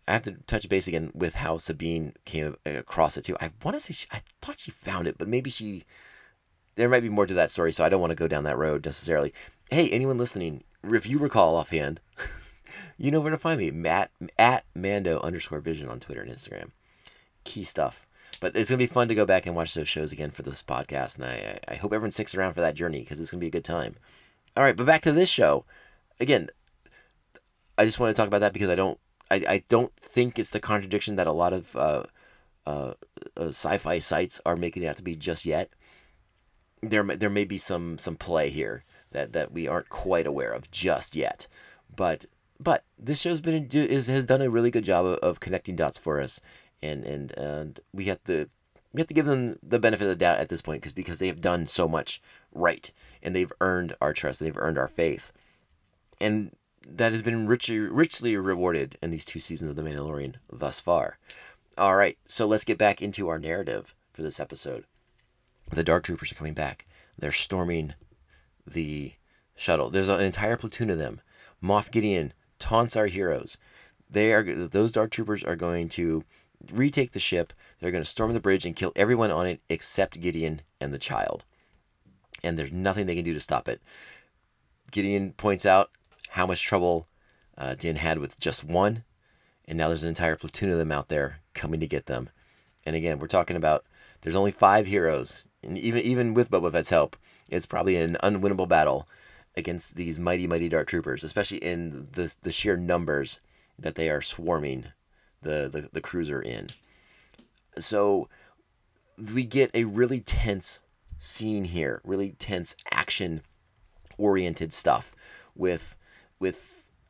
have to touch base again with how Sabine came across it too. I want to say I thought she found it, but maybe there might be more to that story, so I don't want to go down that road necessarily. Hey, anyone listening, if you recall offhand, you know where to find me, Matt at Mando_Vision on Twitter and Instagram. Key stuff. But it's going to be fun to go back and watch those shows again for this podcast, and I hope everyone sticks around for that journey, because it's going to be a good time. All right, but back to this show. Again, I just want to talk about that because I don't think it's the contradiction that a lot of sci-fi sites are making it out to be just yet. There may be some play here that we aren't quite aware of just yet, but this show's has done a really good job of connecting dots for us, and we have to give them the benefit of the doubt at this point because they have done so much right, and they've earned our trust, they've earned our faith, and that has been richly rewarded in these two seasons of The Mandalorian thus far. All right, so let's get back into our narrative for this episode. The Dark Troopers are coming back. They're storming the shuttle. There's an entire platoon of them. Moff Gideon taunts our heroes. Those Dark Troopers are going to retake the ship. They're going to storm the bridge and kill everyone on it except Gideon and the child. And there's nothing they can do to stop it. Gideon points out how much trouble Din had with just one, and now there's an entire platoon of them out there coming to get them. And again, we're talking about there's only 5 heroes, and even with Boba Fett's help, it's probably an unwinnable battle against these mighty, mighty Dark Troopers, especially in the sheer numbers that they are swarming the cruiser in. So we get a really tense scene here, really tense action-oriented stuff with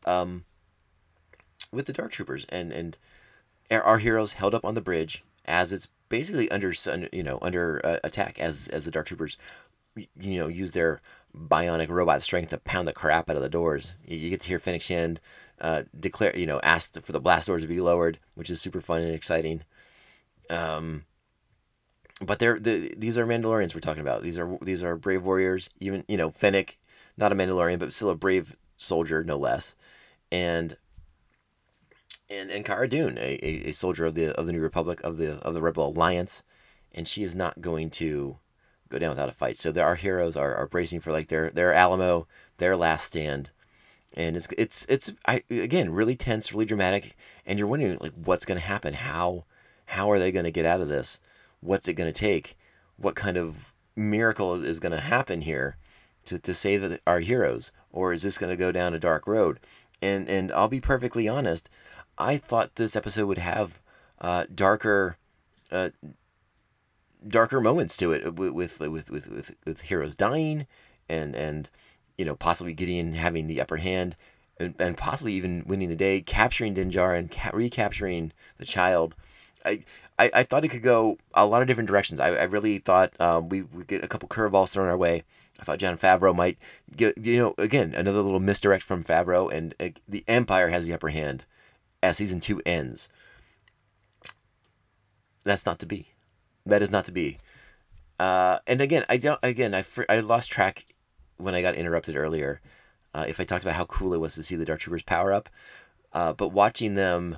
the Dark Troopers and our heroes held up on the bridge as it's basically under attack as the Dark Troopers, use their bionic robot strength to pound the crap out of the doors. You get to hear Fennec Shand declare, asked for the blast doors to be lowered, which is super fun and exciting. But these are Mandalorians we're talking about. These are brave warriors. Even Fennec, not a Mandalorian, but still a brave soldier, no less, and Cara Dune, a soldier of the New Republic of the Rebel Alliance, and she is not going to go down without a fight. So our heroes are bracing for like their Alamo, their last stand, And it's again, really tense, really dramatic, and you're wondering, like, what's going to happen? How are they going to get out of this? What's it going to take? What kind of miracle is going to happen here to save our heroes? Or is this going to go down a dark road? And I'll be perfectly honest, I thought this episode would have darker moments to it, with heroes dying and possibly Gideon having the upper hand and possibly even winning the day, capturing Din Djarin, recapturing the child. I thought it could go a lot of different directions. I really thought we get a couple curveballs thrown our way. I thought Jon Favreau might get, again, another little misdirect from Favreau, and the Empire has the upper hand as season 2 ends. That's not to be. That is not to be. And again, I lost track when I got interrupted earlier. If I talked about how cool it was to see the Dark Troopers power up, but watching them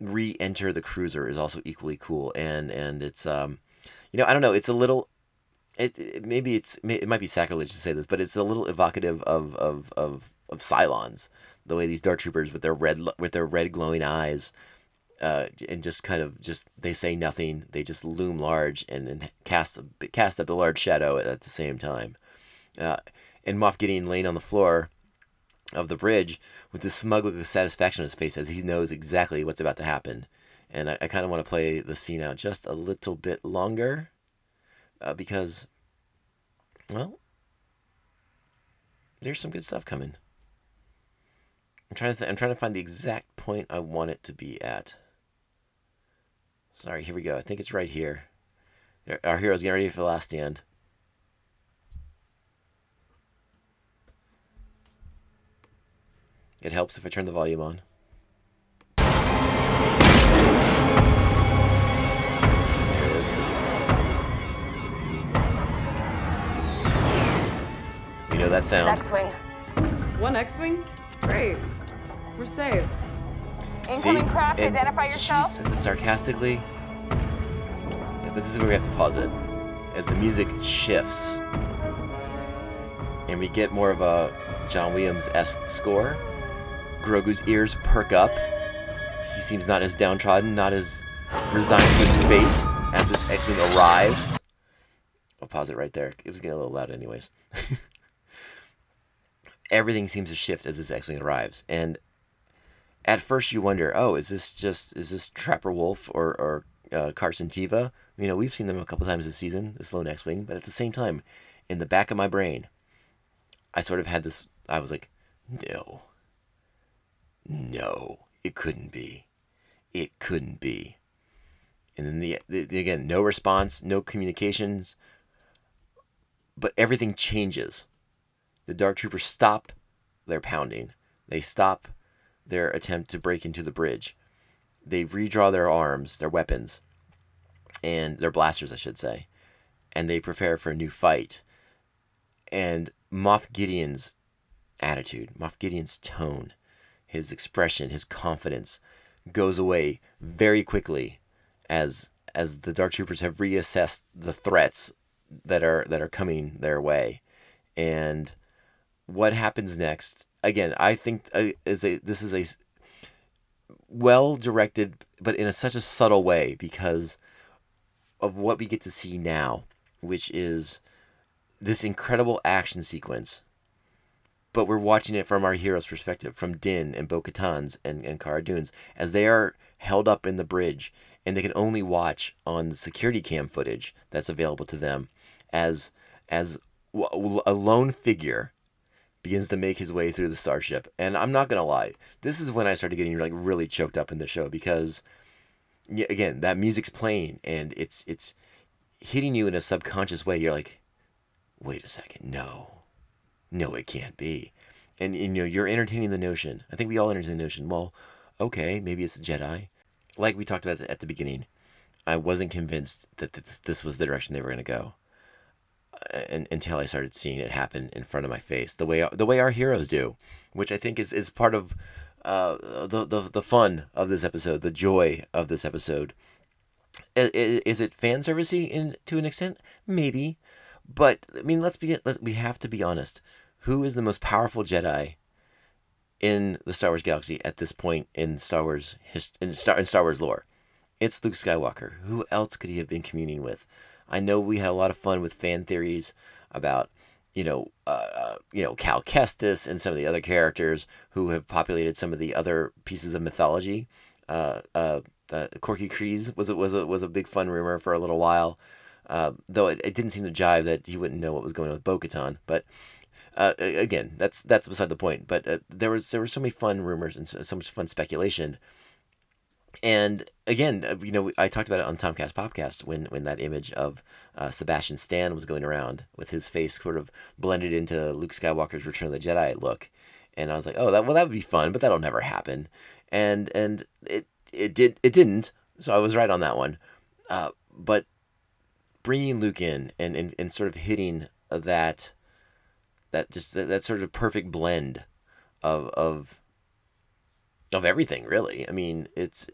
re-enter the cruiser is also equally cool. And it's, I don't know, it's a little, it might be sacrilege to say this, but it's a little evocative of Cylons, the way these Dark Troopers with their red glowing eyes, and just kind of they say nothing. They just loom large and cast up a large shadow at the same time. And Moff Gideon laying on the floor of the bridge with this smug look of satisfaction on his face as he knows exactly what's about to happen. And I kind of want to play the scene out just a little bit longer, because, well, there's some good stuff coming. I'm trying to find the exact point I want it to be at. Sorry, here we go. I think it's right here. Our hero's getting ready for the last stand. It helps if I turn the volume on. There it is. You know that sound. X-Wing. One X-Wing? Great. We're saved. Incoming craft, identify yourself. She says it sarcastically. Yeah, this is where we have to pause it. As the music shifts. And we get more of a John Williams-esque score. Grogu's ears perk up. He seems not as downtrodden, not as resigned to his fate as his X-Wing arrives. I'll pause it right there. It was getting a little loud anyways. Everything seems to shift as his X-Wing arrives. And at first you wonder, oh, is this Trapper Wolf or Carson Tiva? We've seen them a couple times this season, this lone X-Wing. But at the same time, in the back of my brain, I sort of had this, I was like, no, it couldn't be. And then again, no response, no communications, but everything changes. The Dark Troopers stop their pounding. They stop their attempt to break into the bridge. They redraw their arms, their weapons, and their blasters, I should say, and they prepare for a new fight. And Moff Gideon's attitude, Moff Gideon's tone, his expression, his confidence goes away very quickly as the Dark Troopers have reassessed the threats that are coming their way. And what happens next? Again, I think this is a well directed, but in such a subtle way because of what we get to see now, which is this incredible action sequence, but we're watching it from our hero's perspective, from Din and Bo-Katan's and Cara Dune's, as they are held up in the bridge, and they can only watch on the security cam footage that's available to them as a lone figure begins to make his way through the starship. And I'm not going to lie, this is when I started getting like really choked up in the show because, again, that music's playing, and it's hitting you in a subconscious way. You're like, wait a second, no, it can't be. And you're entertaining the notion. I think we all entertain the notion, well, okay, maybe it's the Jedi. Like we talked about at the beginning, I wasn't convinced that this was the direction they were going to go until I started seeing it happen in front of my face, the way our heroes do, which I think is part of the fun of this episode, the joy of this episode. Is it fan servicey to an extent? Maybe. But I mean, we have to be honest. Who is the most powerful Jedi in the Star Wars galaxy at this point in Star Wars Star Wars lore. It's Luke Skywalker. Who else could he have been communing with? I know we had a lot of fun with fan theories about, Cal Kestis and some of the other characters who have populated some of the other pieces of mythology. Corky Kreese was a big fun rumor for a little while, though it didn't seem to jive that he wouldn't know what was going on with Bo-Katan. But again, that's beside the point. But there were so many fun rumors and so much fun speculation. And again, I talked about it on TomCast Popcast when that image of Sebastian Stan was going around with his face sort of blended into Luke Skywalker's Return of the Jedi look, and I was like, oh, that would be fun, but that'll never happen. And it didn't. So I was right on that one. But bringing Luke in and sort of hitting that sort of perfect blend of everything, really. I mean, it's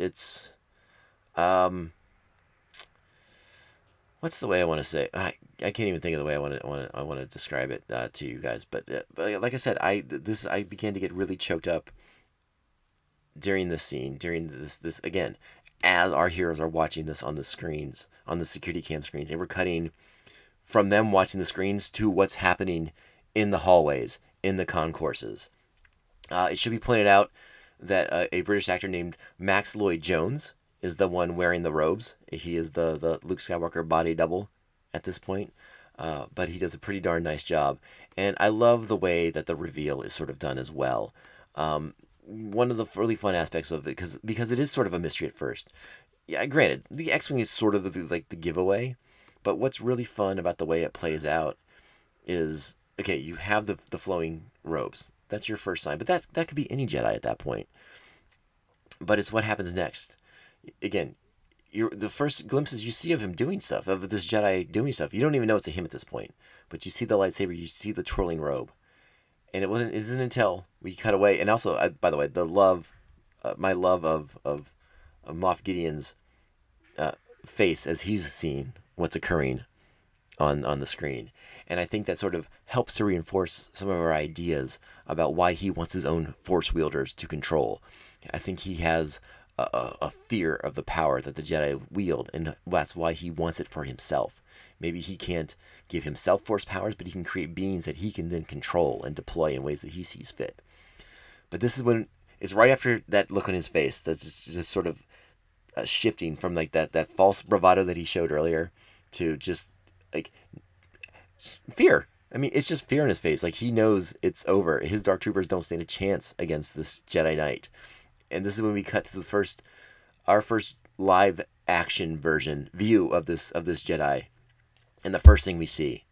what's the way I want to say? I can't even think of the way I want to describe it to you guys. But like I said, I began to get really choked up during this scene, during this again, as our heroes are watching this on the screens, on the security cam screens, and we're cutting from them watching the screens to what's happening in the hallways, in the concourses. It should be pointed out that a British actor named Max Lloyd-Jones is the one wearing the robes. He is the Luke Skywalker body double at this point, but he does a pretty darn nice job. And I love the way that the reveal is sort of done as well. One of the really fun aspects of it, because it is sort of a mystery at first. Yeah, granted, the X-Wing is sort of the giveaway, but what's really fun about the way it plays out is, okay, you have the flowing robes. That's your first sign, but that could be any Jedi at that point. But it's what happens next. Again, the first glimpses you see of him doing stuff, of this Jedi doing stuff, you don't even know it's a him at this point. But you see the lightsaber, you see the twirling robe, and it isn't until we cut away. And also, by the way, the love, my love of Moff Gideon's face as he's seeing what's occurring on the screen. And I think that sort of helps to reinforce some of our ideas about why he wants his own force wielders to control. I think he has a fear of the power that the Jedi wield, and that's why he wants it for himself. Maybe he can't give himself force powers, but he can create beings that he can then control and deploy in ways that he sees fit. But this is when, it's right after that look on his face that's just sort of shifting from like that false bravado that he showed earlier to just like fear. I mean, it's just fear in his face. Like, he knows it's over. His Dark Troopers don't stand a chance against this Jedi Knight. And this is when we cut to our first live action view of this Jedi. And the first thing we see,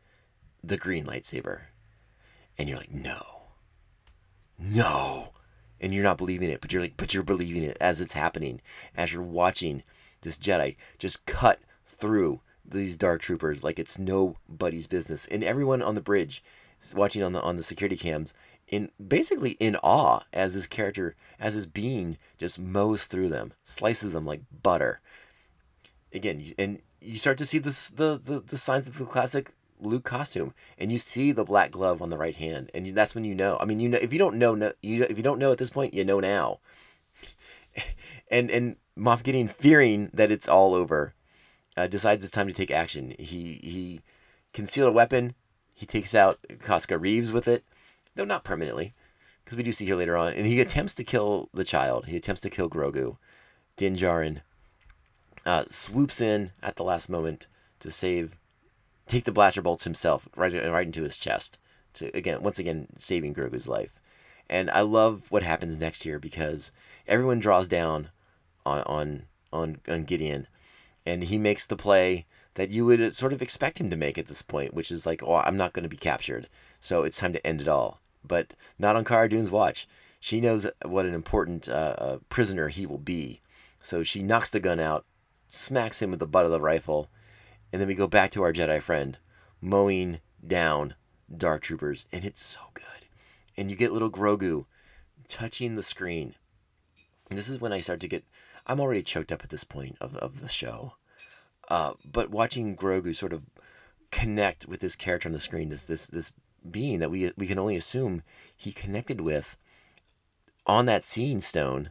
the green lightsaber. And you're like, no. And you're not believing it, but you're believing it as it's happening, as you're watching this Jedi just cut through these Dark Troopers like it's nobody's business, and everyone on the bridge is watching on the security cams basically in awe as his character, as his being just mows through them, slices them like butter. Again, and you start to see the signs of the classic Luke costume, and you see the black glove on the right hand, and that's when you know. I mean, if you don't know, if you don't know at this point, you know now. and Moff Gideon, fearing that it's all over, decides it's time to take action. He concealed a weapon. He takes out Koska Reeves with it, though not permanently, because we do see here later on. And he attempts to kill the child. He attempts to kill Grogu. Din Djarin swoops in at the last moment to take the blaster bolts himself right into his chest to once again saving Grogu's life. And I love what happens next here, because everyone draws down on Gideon. And he makes the play that you would sort of expect him to make at this point, which is like, oh, I'm not going to be captured, so it's time to end it all. But not on Cara Dune's watch. She knows what an important prisoner he will be. So she knocks the gun out, smacks him with the butt of the rifle, and then we go back to our Jedi friend, mowing down Dark Troopers. And it's so good. And you get little Grogu touching the screen. And this is when I start to get... I'm already choked up at this point of the show. But watching Grogu sort of connect with this character on the screen, this being that we can only assume he connected with on that seeing stone,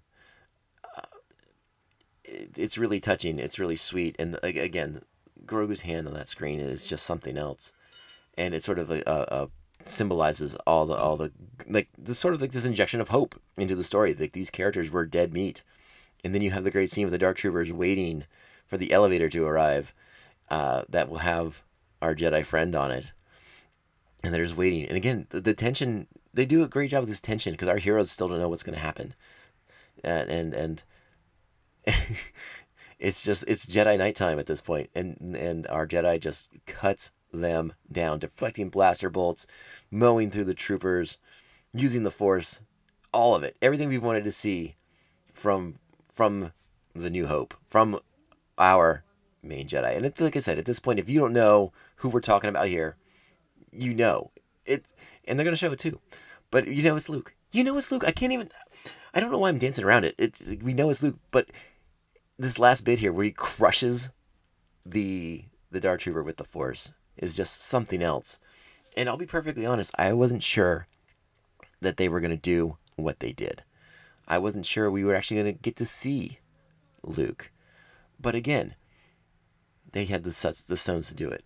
it's really touching. It's really sweet. And again, Grogu's hand on that screen is just something else. And it sort of symbolizes all the like the sort of like this injection of hope into the story. Like these characters were dead meat. And then you have the great scene with the Dark Troopers waiting for the elevator to arrive that will have our Jedi friend on it. And they're just waiting. And again, the tension, they do a great job with this tension because our heroes still don't know what's going to happen. And it's Jedi nighttime at this point. And our Jedi just cuts them down, deflecting blaster bolts, mowing through the troopers, using the Force, all of it. Everything we've wanted to see from the New Hope, from our main Jedi. And it's, like I said, at this point, if you don't know who we're talking about here, you know it, and they're going to show it too, but you know, it's Luke, I can't even, I don't know why I'm dancing around it. It's, we know it's Luke, but this last bit here where he crushes the Dark Trooper with the Force is just something else. And I'll be perfectly honest. I wasn't sure that they were going to do what they did. I wasn't sure we were actually going to get to see Luke, but again, they had the stones to do it.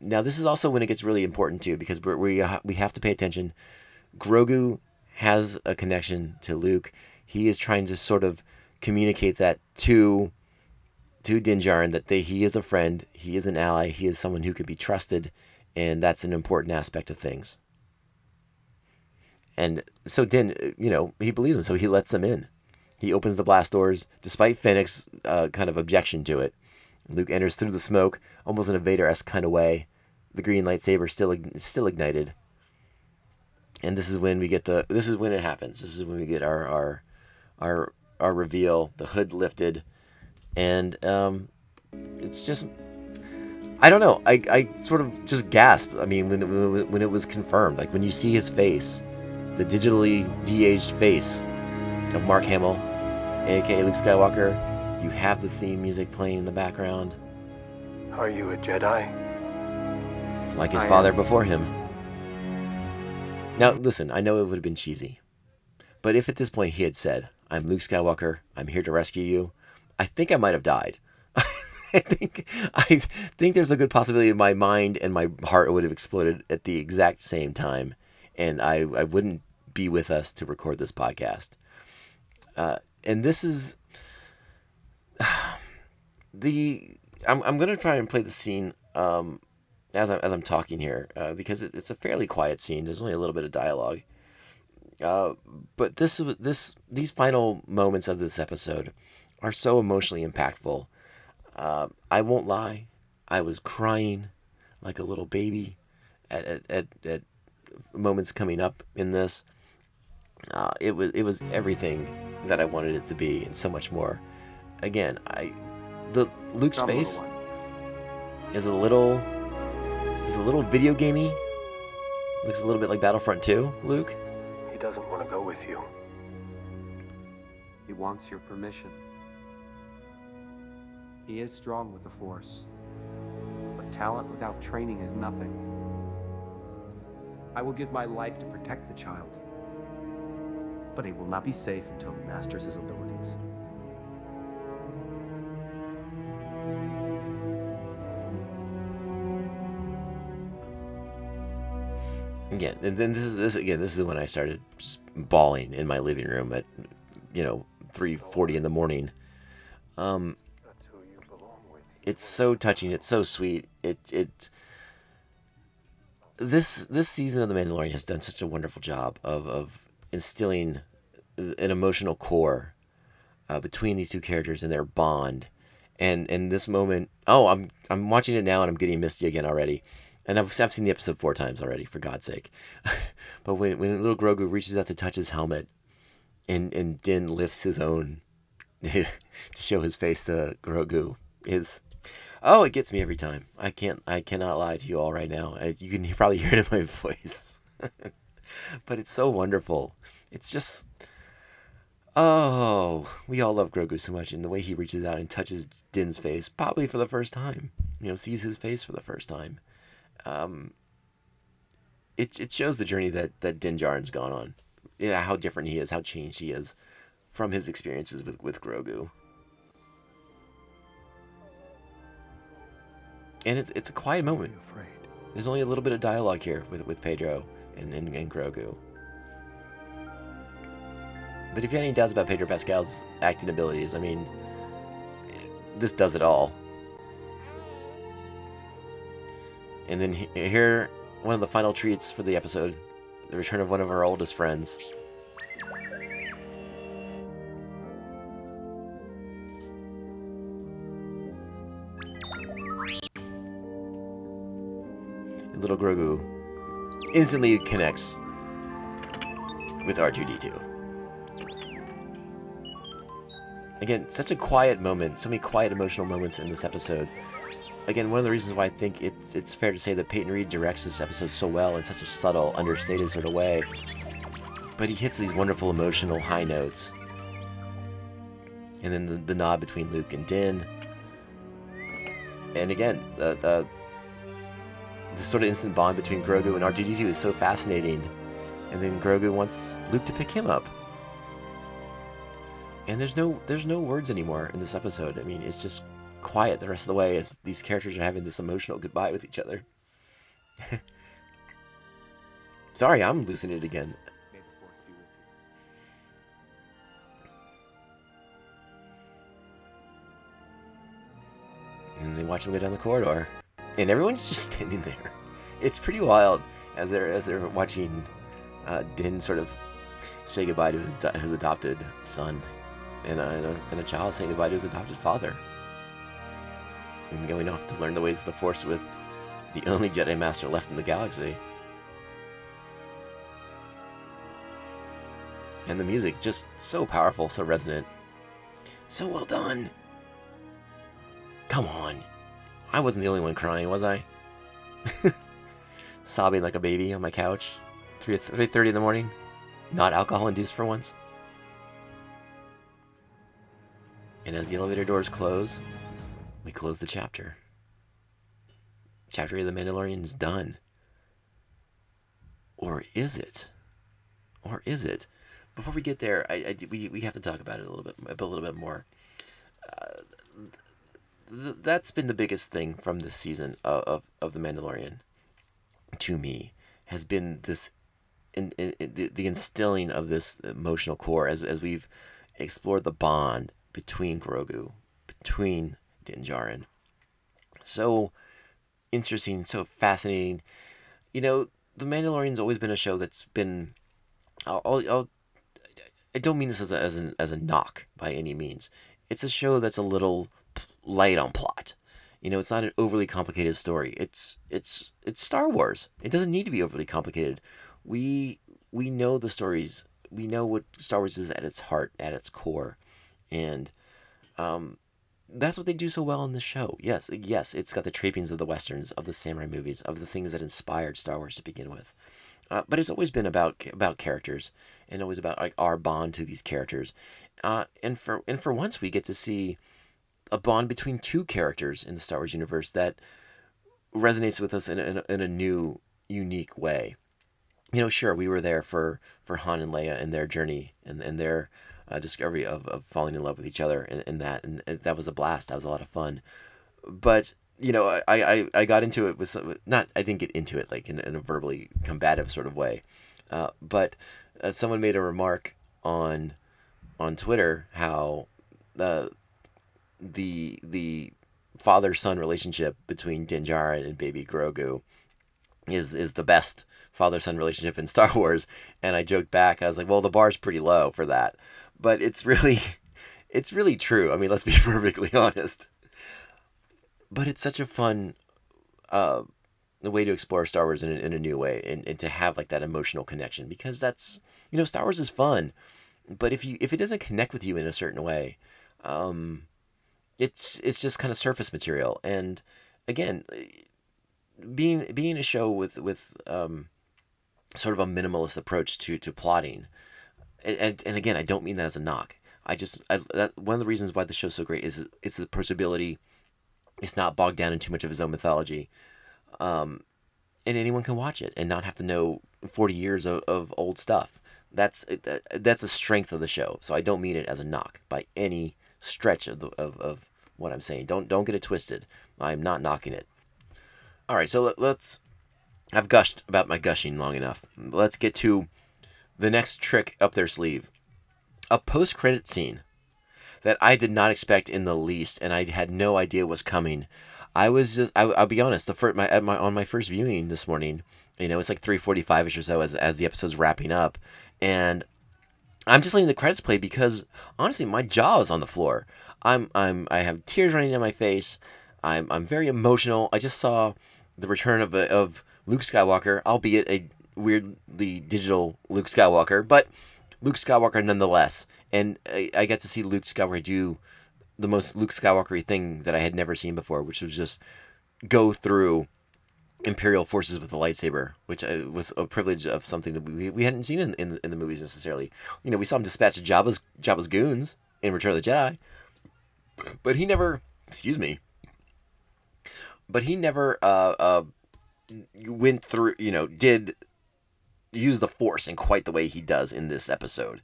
Now, this is also when it gets really important, too, because we have to pay attention. Grogu has a connection to Luke. He is trying to sort of communicate that to Din Djarin, that he is a friend, he is an ally, he is someone who can be trusted, and that's an important aspect of things. And so Din, he believes him, so he lets them in. He opens the blast doors, despite Fennec's kind of objection to it. Luke enters through the smoke, almost in a Vader-esque kind of way. The green lightsaber still ignited, and this is when we get This is when it happens. This is when we get our reveal. The hood lifted, and it's just, I don't know. I sort of just gasped. I mean, when it was confirmed, like when you see his face, the digitally de-aged face of Mark Hamill, aka Luke Skywalker. You have the theme music playing in the background. Are you a Jedi? Like his father before him. Now, listen, I know it would have been cheesy, but if at this point he had said, I'm Luke Skywalker, I'm here to rescue you, I think I might have died. I think there's a good possibility my mind and my heart would have exploded at the exact same time, and I wouldn't be with us to record this podcast. And this is... I'm gonna try and play the scene as I'm talking here because it's a fairly quiet scene. There's only a little bit of dialogue, but these final moments of this episode are so emotionally impactful. I won't lie, I was crying like a little baby at moments coming up in this. It was everything that I wanted it to be and so much more. Again, Luke's face is a little video gamey. Looks a little bit like Battlefront 2, Luke. He doesn't want to go with you. He wants your permission. He is strong with the Force, but talent without training is nothing. I will give my life to protect the child, but he will not be safe until he masters his abilities. Again, and then this is when I started just bawling in my living room at 3:40 in the morning. That's who you belong with. It's so touching, it's so sweet. This season of The Mandalorian has done such a wonderful job of instilling an emotional core between these two characters and their bond. And this moment, I'm watching it now and I'm getting misty again already. And I've seen the episode 4 times already, for God's sake. But when little Grogu reaches out to touch his helmet, and Din lifts his own to show his face to Grogu, it gets me every time. I cannot lie to you all right now. You can probably hear it in my voice. But it's so wonderful. It's just, we all love Grogu so much, and the way he reaches out and touches Din's face, probably for the first time, sees his face for the first time. It shows the journey that Din Djarin's gone on yeah, how different he is, how changed he is from his experiences with Grogu. And it's a quiet moment. There's only a little bit of dialogue here with Pedro and Grogu. But if you had any doubts about Pedro Pascal's acting abilities, I mean, this does it all. And then here, one of the final treats for the episode, the return of one of our oldest friends. And little Grogu instantly connects with R2-D2. Again, such a quiet moment, so many quiet emotional moments in this episode. Again, one of the reasons why I think it's fair to say that Peyton Reed directs this episode so well in such a subtle, understated sort of way. But he hits these wonderful emotional high notes. And then the nod between Luke and Din. And again, the sort of instant bond between Grogu and R2-D2 is so fascinating. And then Grogu wants Luke to pick him up. And there's no words anymore in this episode. I mean, it's just quiet the rest of the way as these characters are having this emotional goodbye with each other. Sorry, I'm losing it again. May the force be with you. And they watch him go down the corridor, and everyone's just standing there. It's pretty wild as they're watching Din sort of say goodbye to his adopted son. And a child saying goodbye to his adopted father. And going off to learn the ways of the Force with the only Jedi Master left in the galaxy. And the music, just so powerful, so resonant. So well done! Come on! I wasn't the only one crying, was I? Sobbing like a baby on my couch. 3:30 in the morning. Not alcohol-induced for once. And as the elevator doors close, we close the chapter. Chapter 8 of The Mandalorian is done. Or is it? Or is it? Before we get there, we have to talk about it a little bit more. That's been the biggest thing from this season of The Mandalorian, to me, has been this, the instilling of this emotional core as we've explored the bond between Grogu, between Din Djarin. So interesting, so fascinating. You know, The Mandalorian's always been a show that's been... I don't mean this as a knock by any means. It's a show that's a little light on plot. You know, it's not an overly complicated story. It's Star Wars. It doesn't need to be overly complicated. We know the stories. We know what Star Wars is at its heart, at its core. And that's what they do so well in the show. Yes, it's got the trappings of the Westerns, of the samurai movies, of the things that inspired Star Wars to begin with. But it's always been about characters, and always about like our bond to these characters. And for once, we get to see a bond between two characters in the Star Wars universe that resonates with us in a new, unique way. You know, sure, we were there for Han and Leia and their journey and their... discovery of falling in love with each other and that was a blast. That was a lot of fun. But you know, I got into it with some, not I didn't get into it like in a verbally combative sort of way, but someone made a remark on Twitter how the father-son relationship between Din Djarin and baby Grogu is the best father-son relationship in Star Wars, and I joked back. I was like, well, the bar's pretty low for that. But it's really true. I mean, let's be perfectly honest. But it's such a fun way to explore Star Wars in a new way, and to have like that emotional connection, because that's, you know, Star Wars is fun. But if it doesn't connect with you in a certain way, it's just kind of surface material. And again, being a show with sort of a minimalist approach to plotting. And again, I don't mean that as a knock. One of the reasons why the show's so great is it's the approachability. It's not bogged down in too much of his own mythology, and anyone can watch it and not have to know 40 years of old stuff. That's a strength of the show. So I don't mean it as a knock by any stretch of what I'm saying. Don't get it twisted. I'm not knocking it. All right, so let's. I've gushed about my gushing long enough. Let's get to the next trick up their sleeve. A post-credit scene that I did not expect in the least, and I had no idea was coming. I was just, I'll be honest, on my first viewing this morning, you know, it's like 3:45-ish or so as the episode's wrapping up, and I'm just letting the credits play because, honestly, my jaw is on the floor. I have tears running down my face. I'm very emotional. I just saw the return of Luke Skywalker, albeit a weirdly digital Luke Skywalker, but Luke Skywalker nonetheless. And I got to see Luke Skywalker do the most Luke Skywalker-y thing that I had never seen before, which was just go through Imperial forces with a lightsaber, which was a privilege of something that we hadn't seen in the movies necessarily. You know, we saw him dispatch Jabba's goons in Return of the Jedi, but he never, went through, you know, did use the Force in quite the way he does in this episode.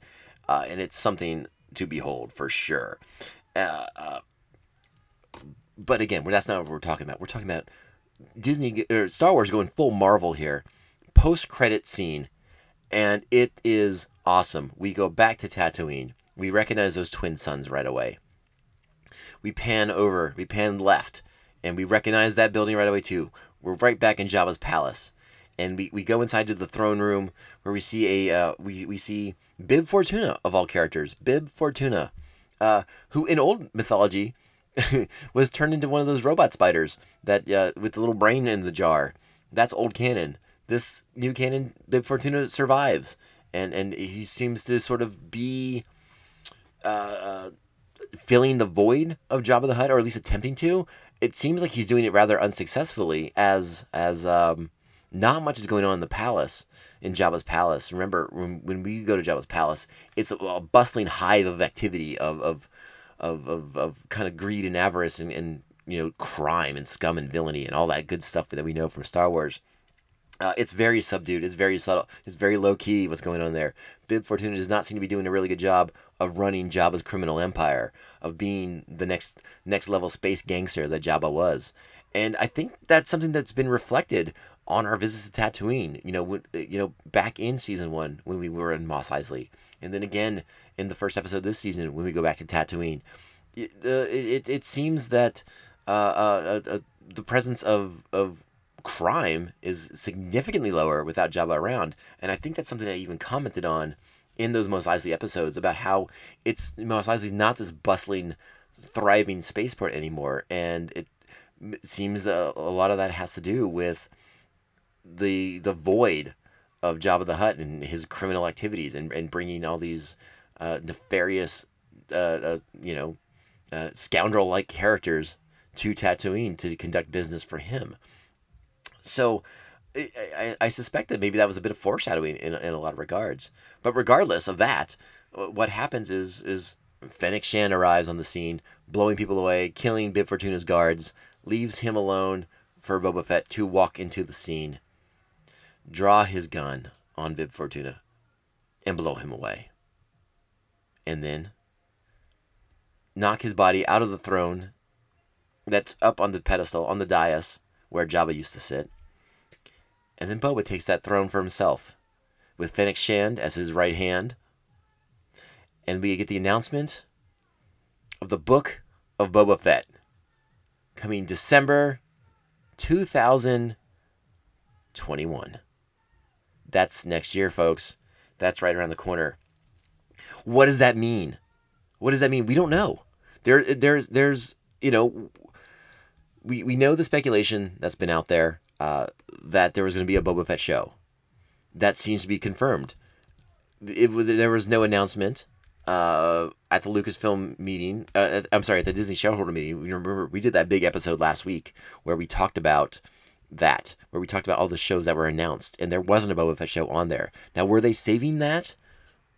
And it's something to behold for sure. But again, that's not what we're talking about. We're talking about Disney or Star Wars going full Marvel here. Post-credit scene. And it is awesome. We go back to Tatooine. We recognize those twin sons right away. We pan left, and we recognize that building right away too. We're right back in Jabba's palace, and we go inside to the throne room where we see see Bib Fortuna of all characters, Bib Fortuna, who in old mythology was turned into one of those robot spiders that with the little brain in the jar. That's old canon. This new canon, Bib Fortuna survives, and he seems to sort of be filling the void of Jabba the Hutt, or at least attempting to. It seems like he's doing it rather unsuccessfully as not much is going on in the palace, in Jabba's palace. Remember, when we go to Jabba's palace, it's a bustling hive of activity of kind of greed and avarice and you know, crime and scum and villainy and all that good stuff that we know from Star Wars. It's very subdued. It's very subtle. It's very low-key what's going on there. Bib Fortuna does not seem to be doing a really good job of running Jabba's criminal empire, of being the next level space gangster that Jabba was. And I think that's something that's been reflected on our visits to Tatooine, back in Season 1 when we were in Mos Eisley. And then again in the first episode this season when we go back to Tatooine. It seems that the presence of crime is significantly lower without Jabba around, and I think that's something I even commented on in those Mos Eisley episodes about how Mos Eisley's not this bustling, thriving spaceport anymore, and it seems a lot of that has to do with the void of Jabba the Hutt and his criminal activities and bringing all these nefarious, scoundrel-like characters to Tatooine to conduct business for him. So I suspect that maybe that was a bit of foreshadowing in a lot of regards. But regardless of that, what happens is Fennec Shand arrives on the scene, blowing people away, killing Bib Fortuna's guards, leaves him alone for Boba Fett to walk into the scene, draw his gun on Bib Fortuna, and blow him away. And then knock his body out of the throne that's up on the pedestal, on the dais, where Jabba used to sit. And then Boba takes that throne for himself, with Fennec Shand as his right hand. And we get the announcement of the Book of Boba Fett, coming December 2021. That's next year, folks. That's right around the corner. What does that mean? We don't know. There's you know, we know the speculation that's been out there, that there was going to be a Boba Fett show. That seems to be confirmed. There was no announcement at the Lucasfilm meeting. At the Disney shareholder meeting. Remember, we did that big episode last week where we talked about that, where we talked about all the shows that were announced, and there wasn't a Boba Fett show on there. Now, were they saving that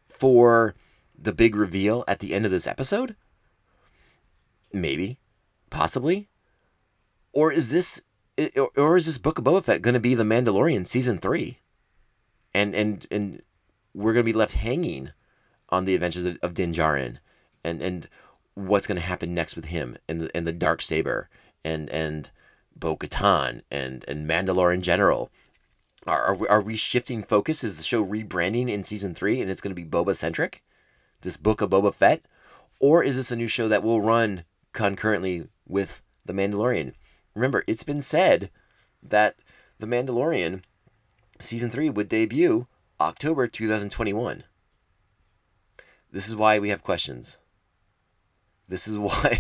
for the big reveal at the end of this episode? Maybe. Possibly. Or is this Book of Boba Fett going to be The Mandalorian Season 3? And we're going to be left hanging on the adventures of Din Djarin and what's going to happen next with him and the Darksaber and Bo-Katan and Mandalore in general. Are we shifting focus? Is the show rebranding in season 3 and it's going to be Boba-centric? This Book of Boba Fett? Or is this a new show that will run concurrently with The Mandalorian? Remember, it's been said that The Mandalorian season 3 would debut October 2021. This is why we have questions. This is why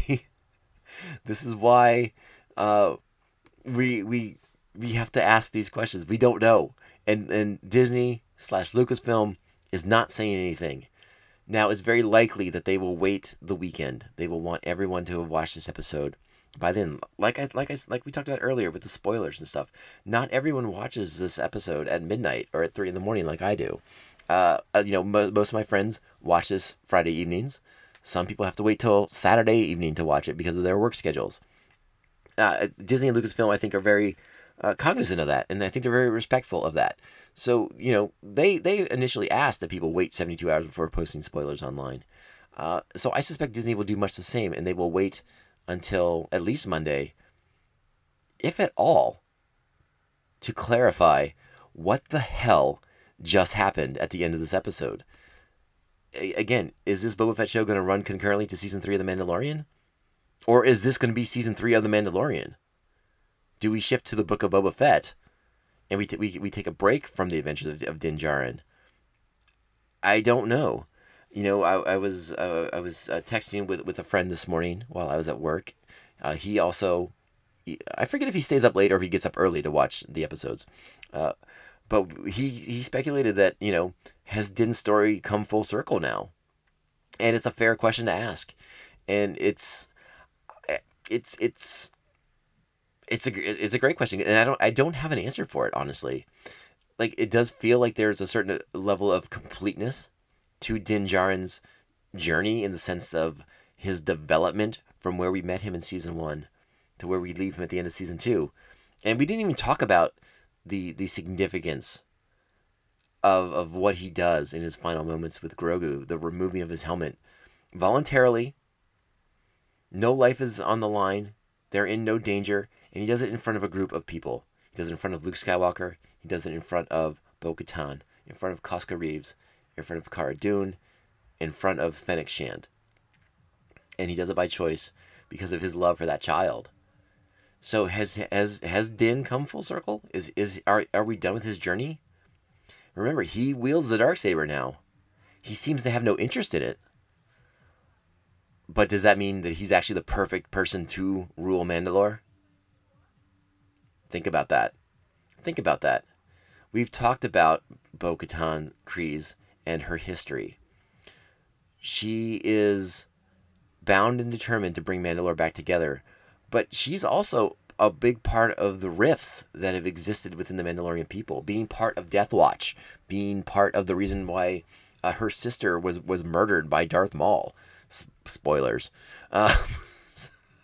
we have to ask these questions. We don't know. And Disney/Lucasfilm is not saying anything. Now, it's very likely that they will wait the weekend. They will want everyone to have watched this episode by then. Like we talked about earlier with the spoilers and stuff. Not everyone watches this episode at midnight or at 3 a.m. like I do. Most of my friends watch this Friday evenings. Some people have to wait till Saturday evening to watch it because of their work schedules. Disney and Lucasfilm, I think, are very cognizant of that, and I think they're very respectful of that. So, they initially asked that people wait 72 hours before posting spoilers online. So I suspect Disney will do much the same, and they will wait until at least Monday, if at all, to clarify what the hell just happened at the end of this episode. Again, is this Boba Fett show going to run concurrently to season 3 of The Mandalorian? Or is this going to be season 3 of The Mandalorian? Do we shift to the Book of Boba Fett? And we take a break from the adventures of Din Djarin. I don't know. I was texting with a friend this morning while I was at work. He I forget if he stays up late or if he gets up early to watch the episodes. But he speculated that, has Din's story come full circle now? And it's a fair question to ask. And it's a great question, and I don't have an answer for it, honestly. Like, it does feel like there's a certain level of completeness to Din Djarin's journey in the sense of his development from where we met him in season 1 to where we leave him at the end of season 2. And we didn't even talk about the significance of what he does in his final moments with Grogu, the removing of his helmet voluntarily. No life is on the line. They're in no danger. And he does it in front of a group of people. He does it in front of Luke Skywalker. He does it in front of Bo-Katan. In front of Koska Reeves. In front of Cara Dune. In front of Fennec Shand. And he does it by choice because of his love for that child. So has Din come full circle? Are we done with his journey? Remember, he wields the Darksaber now. He seems to have no interest in it. But does that mean that he's actually the perfect person to rule Mandalore? Think about that. Think about that. We've talked about Bo-Katan Kryze and her history. She is bound and determined to bring Mandalore back together, but she's also a big part of the rifts that have existed within the Mandalorian people, being part of Death Watch, being part of the reason why her sister was murdered by Darth Maul. Spoilers.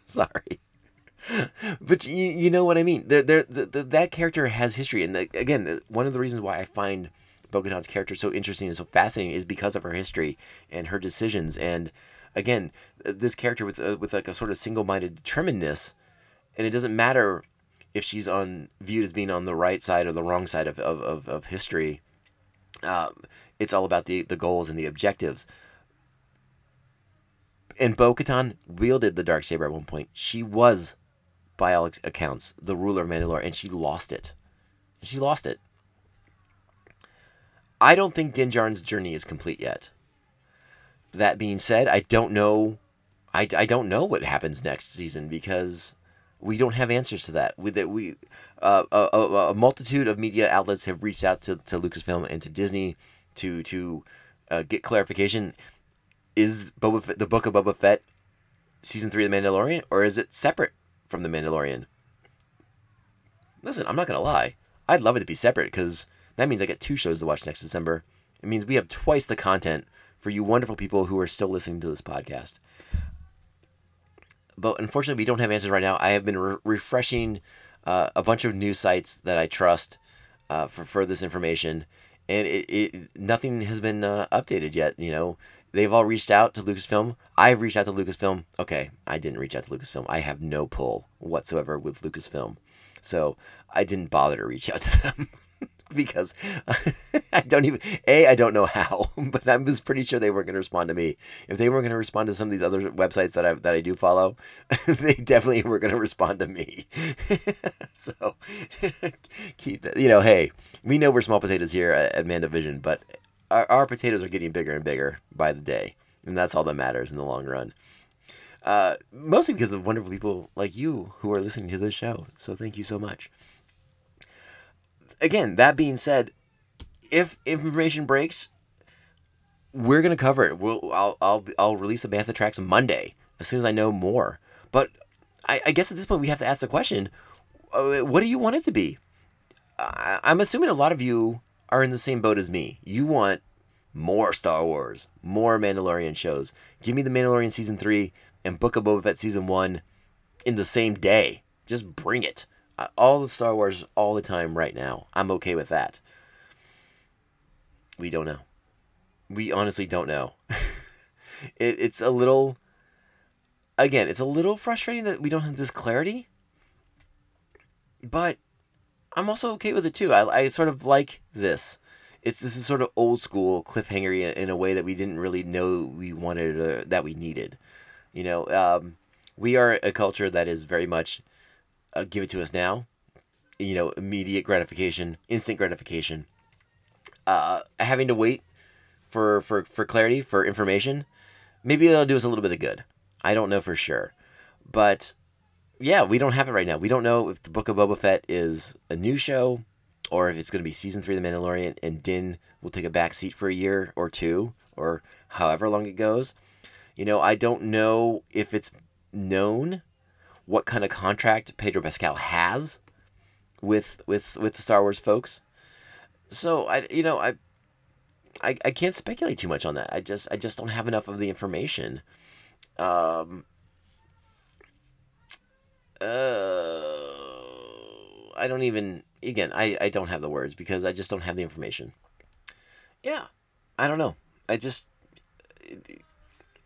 Sorry. But you know what I mean. That character has history. And again, one of the reasons why I find Bo-Katan's character so interesting and so fascinating is because of her history and her decisions. And again, this character with like a sort of single-minded determinedness, and it doesn't matter if she's viewed as being on the right side or the wrong side of history. It's all about the goals and the objectives. And Bo-Katan wielded the Darksaber at one point. She was, by all accounts, the ruler of Mandalore, and she lost it. I don't think Din Djarin's journey is complete yet. That being said, I don't know. I don't know what happens next season because we don't have answers to that. A multitude of media outlets have reached out to Lucasfilm and to Disney to get clarification. Is Boba Fett, the Book of Boba Fett season 3 of The Mandalorian, or is it separate from The Mandalorian? Listen, I'm not going to lie. I'd love it to be separate because that means I get 2 shows to watch next December. It means we have twice the content for you wonderful people who are still listening to this podcast. But unfortunately, we don't have answers right now. I have been refreshing a bunch of news sites that I trust for this information. and nothing has been updated yet. You know, they've all reached out to Lucasfilm. I've reached out to Lucasfilm. Okay, I didn't reach out to Lucasfilm. I have no pull whatsoever with Lucasfilm, so I didn't bother to reach out to them because I don't know how, but I was pretty sure they weren't going to respond to me. If they weren't going to respond to some of these other websites that I do follow, they definitely were going to respond to me. So, you know, hey, we know we're small potatoes here at MandoVision, but our potatoes are getting bigger and bigger by the day, and that's all that matters in the long run. Mostly because of wonderful people like you who are listening to this show. So thank you so much. Again, that being said, if information breaks, we're gonna cover it. I'll release the Bantha tracks Monday as soon as I know more. But I guess at this point we have to ask the question: what do you want it to be? I'm assuming a lot of you are in the same boat as me. You want more Star Wars, more Mandalorian shows. Give me the Mandalorian Season 3 and Book of Boba Fett Season 1 in the same day. Just bring it. All the Star Wars all the time right now. I'm okay with that. We don't know. We honestly don't know. It's a little... Again, it's a little frustrating that we don't have this clarity. But I'm also okay with it too. I sort of like this. This is sort of old school cliffhanger in a way that we didn't really know we wanted or that we needed. You know, we are a culture that is very much... give it to us now, you know, immediate gratification, instant gratification, having to wait for clarity, for information. Maybe that'll do us a little bit of good. I don't know for sure, but yeah, we don't have it right now. We don't know if the Book of Boba Fett is a new show or if it's going to be Season 3 of The Mandalorian and Din will take a back seat for a year or two or however long it goes. You know, I don't know if it's known what kind of contract Pedro Pascal has with the Star Wars folks. So I can't speculate too much on that. I just don't have enough of the information. I don't have the words because I just don't have the information. Yeah. I don't know.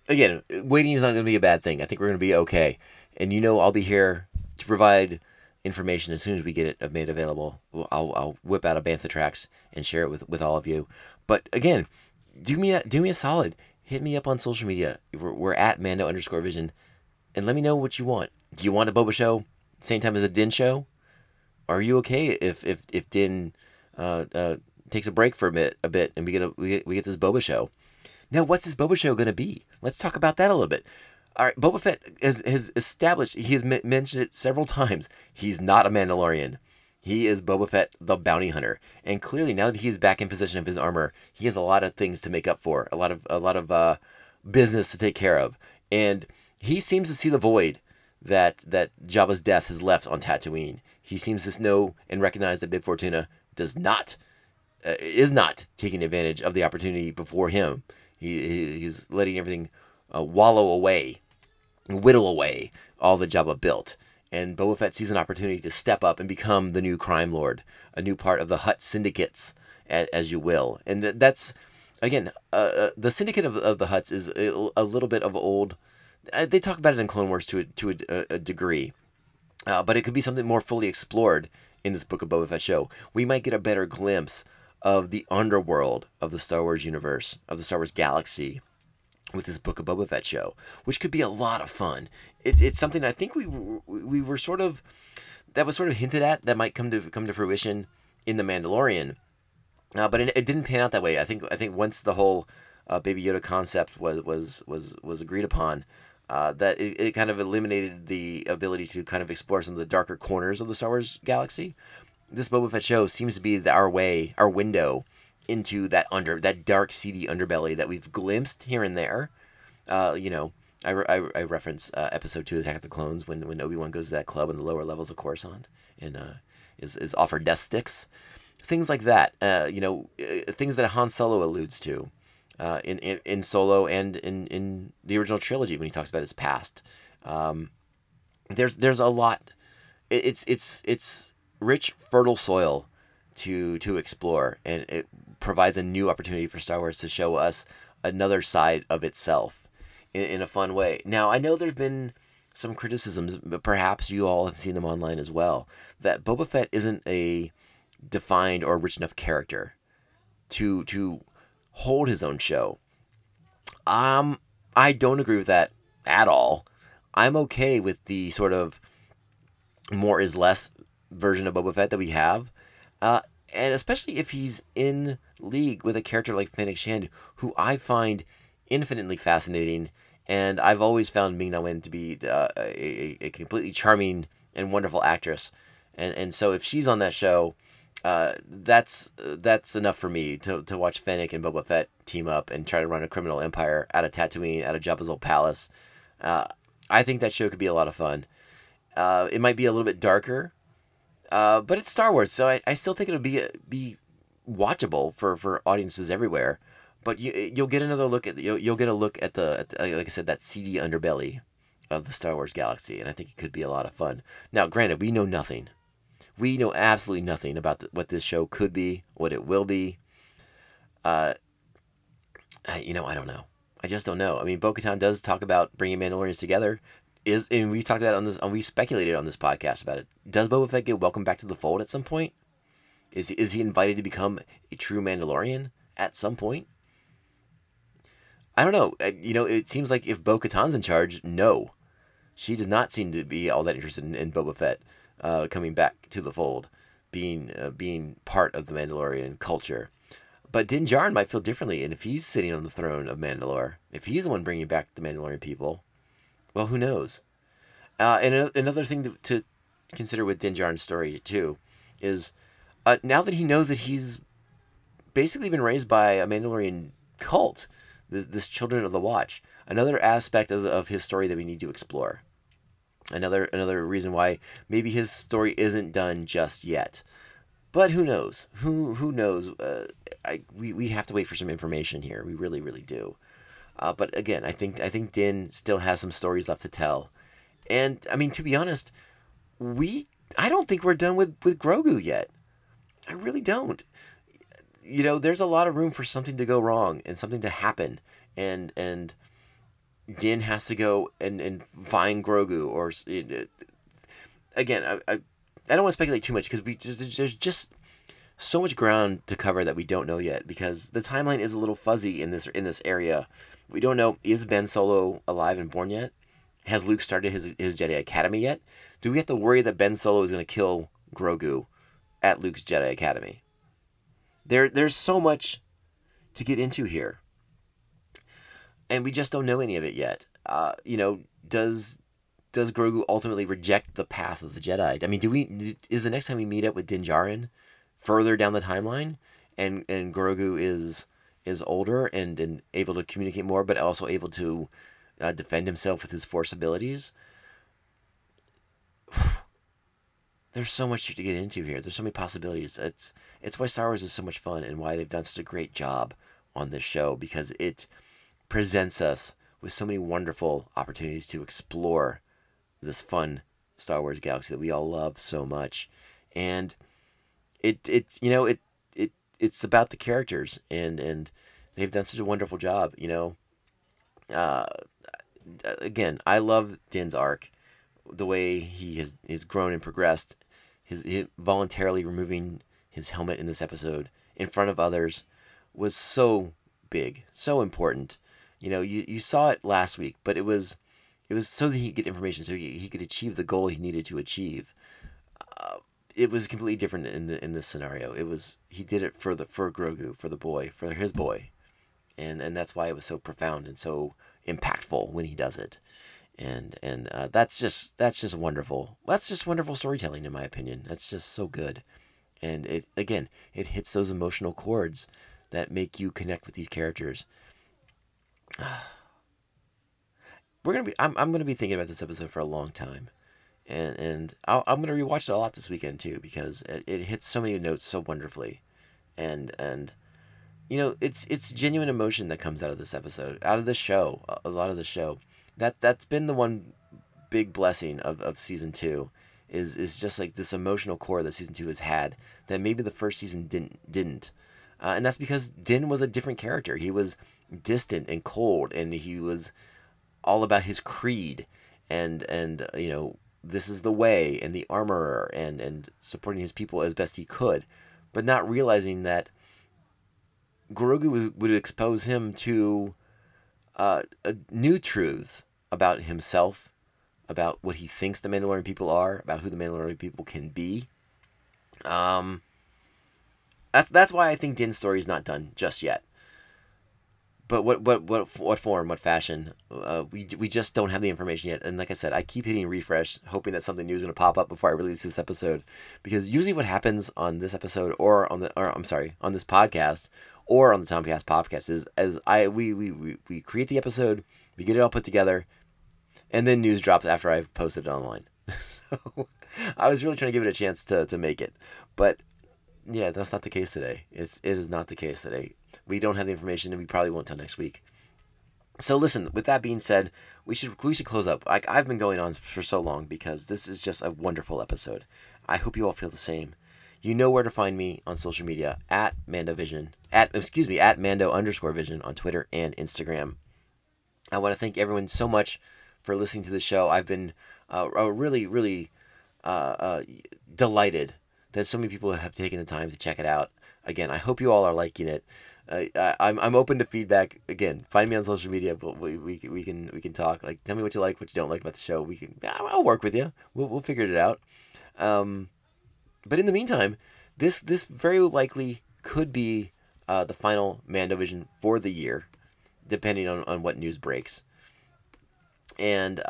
Again, waiting is not going to be a bad thing. I think we're going to be okay. And you know I'll be here to provide information as soon as we get it made available. I'll whip out a Bantha Tracks and share it with all of you. But again, do me a solid. Hit me up on social media. We're at Mando_Vision. And let me know what you want. Do you want a Boba show same time as a Din show? Are you okay if Din takes a break for a bit and we get this Boba show? Now what's this Boba show going to be? Let's talk about that a little bit. All right, Boba Fett has established, he has mentioned it several times, he's not a Mandalorian. He is Boba Fett, the bounty hunter. And clearly, now that he's back in possession of his armor, he has a lot of things to make up for, a lot of business to take care of. And he seems to see the void that Jabba's death has left on Tatooine. He seems to know and recognize that Bib Fortuna is not taking advantage of the opportunity before him. He's letting everything wallow away, whittle away all that Jabba built. And Boba Fett sees an opportunity to step up and become the new crime lord, a new part of the Hutt syndicates, as you will. And that's, again, the syndicate of the Hutts is a little bit of old. They talk about it in Clone Wars to a degree, but it could be something more fully explored in this Book of Boba Fett show. We might get a better glimpse of the underworld of the Star Wars universe, of the Star Wars galaxy, with this Book of Boba Fett show, which could be a lot of fun. It's something I think we were sort of hinted at that might come to fruition in The Mandalorian, but it didn't pan out that way. I think once the whole Baby Yoda concept was agreed upon, that it kind of eliminated the ability to kind of explore some of the darker corners of the Star Wars galaxy. This Boba Fett show seems to be our window into that dark, seedy underbelly that we've glimpsed here and there. You know, I reference episode 2 of Attack of the Clones when Obi-Wan goes to that club in the lower levels of Coruscant and is offered death sticks, things like that. You know, things that Han Solo alludes to in Solo and in the original trilogy when he talks about his past. There's a lot. It's rich, fertile soil to explore, and it provides a new opportunity for Star Wars to show us another side of itself in a fun way. Now, I know there's been some criticisms, but perhaps you all have seen them online as well, that Boba Fett isn't a defined or rich enough character to hold his own show. I don't agree with that at all. I'm okay with the sort of more is less version of Boba Fett that we have. And especially if he's in league with a character like Fennec Shand, who I find infinitely fascinating. And I've always found Ming-Na Wen to be a completely charming and wonderful actress. And so if she's on that show, that's enough for me to watch Fennec and Boba Fett team up and try to run a criminal empire out of Tatooine, out of Jabba's old palace. I think that show could be a lot of fun. It might be a little bit darker, but it's Star Wars, so I still think it'll be watchable for audiences everywhere. But you'll get another look at you'll get a look at the like I said, that seedy underbelly of the Star Wars galaxy, and I think it could be a lot of fun. Now, granted, we know nothing. We know absolutely nothing about what this show could be, what it will be. I don't know. I just don't know. I mean, Bo-Katan does talk about bringing Mandalorians together. And we talked about it on this, and we speculated on this podcast about it. Does Boba Fett get welcomed back to the fold at some point? Is he invited to become a true Mandalorian at some point? I don't know. It seems like if Bo-Katan's in charge, no. She does not seem to be all that interested in Boba Fett coming back to the fold, being part of the Mandalorian culture. But Din Djarin might feel differently, and if he's sitting on the throne of Mandalore, if he's the one bringing back the Mandalorian people, well, who knows? And another thing to consider with Din Djarin's story too is now that he knows that he's basically been raised by a Mandalorian cult, this Children of the Watch, another aspect of his story that we need to explore. Another reason why maybe his story isn't done just yet, but who knows? Who knows? We have to wait for some information here. We really, really do. But again, I think Din still has some stories left to tell, and I mean, to be honest, I don't think we're done with Grogu yet. I really don't. There's a lot of room for something to go wrong and something to happen, and Din has to go and find Grogu, or again, I don't want to speculate too much because there's just so much ground to cover that we don't know yet, because the timeline is a little fuzzy in this area. We don't know, is Ben Solo alive and born yet? Has Luke started his Jedi Academy yet? Do we have to worry that Ben Solo is going to kill Grogu at Luke's Jedi Academy? There's so much to get into here. And we just don't know any of it yet. Does Grogu ultimately reject the path of the Jedi? I mean, is the next time we meet up with Din Djarin further down the timeline, and Grogu is older and able to communicate more, but also able to defend himself with his Force abilities? There's so much to get into here. There's so many possibilities. It's why Star Wars is so much fun and why they've done such a great job on this show, because it presents us with so many wonderful opportunities to explore this fun Star Wars galaxy that we all love so much. And it's about the characters, and they've done such a wonderful job. Again, I love Din's arc, the way he has grown and progressed, his voluntarily removing his helmet in this episode in front of others was so big, so important. You saw it last week, but it was so that he could get information, so he could achieve the goal he needed to achieve. It was completely different in this scenario. He did it for Grogu, for his boy, and that's why it was so profound and so impactful when he does it, and that's just wonderful. That's just wonderful storytelling, in my opinion. That's just so good, and it hits those emotional chords that make you connect with these characters. I'm gonna be thinking about this episode for a long time. And I'm going to rewatch it a lot this weekend, too, because it hits so many notes so wonderfully. And it's genuine emotion that comes out of this episode, out of the show, a lot of the show. That's been the one big blessing of Season 2, is just like this emotional core that season two has had that maybe the first season didn't. And that's because Din was a different character. He was distant and cold, and he was all about his creed and you know, this is the way, and the armorer, and supporting his people as best he could, but not realizing that Grogu would expose him to new truths about himself, about what he thinks the Mandalorian people are, about who the Mandalorian people can be. That's why I think Din's story is not done just yet. But what form, what fashion? We just don't have the information yet. And like I said, I keep hitting refresh, hoping that something new is going to pop up before I release this episode, because usually what happens on this episode on this podcast or on the TomCast podcast is we create the episode, we get it all put together, and then news drops after I've posted it online. So I was really trying to give it a chance to make it, but yeah, that's not the case today. It is not the case today. We don't have the information, and we probably won't until next week. So listen, with that being said, we should close up. I've been going on for so long because this is just a wonderful episode. I hope you all feel the same. You know where to find me on social media, at MandoVision, at Mando_Vision on Twitter and Instagram. I want to thank everyone so much for listening to the show. I've been really, really delighted that so many people have taken the time to check it out. Again, I hope you all are liking it. I'm open to feedback. Again, find me on social media, but we can talk. Like, tell me what you like, what you don't like about the show. I'll work with you. We'll figure it out. But in the meantime, this very likely could be the final MandoVision for the year, depending on what news breaks. And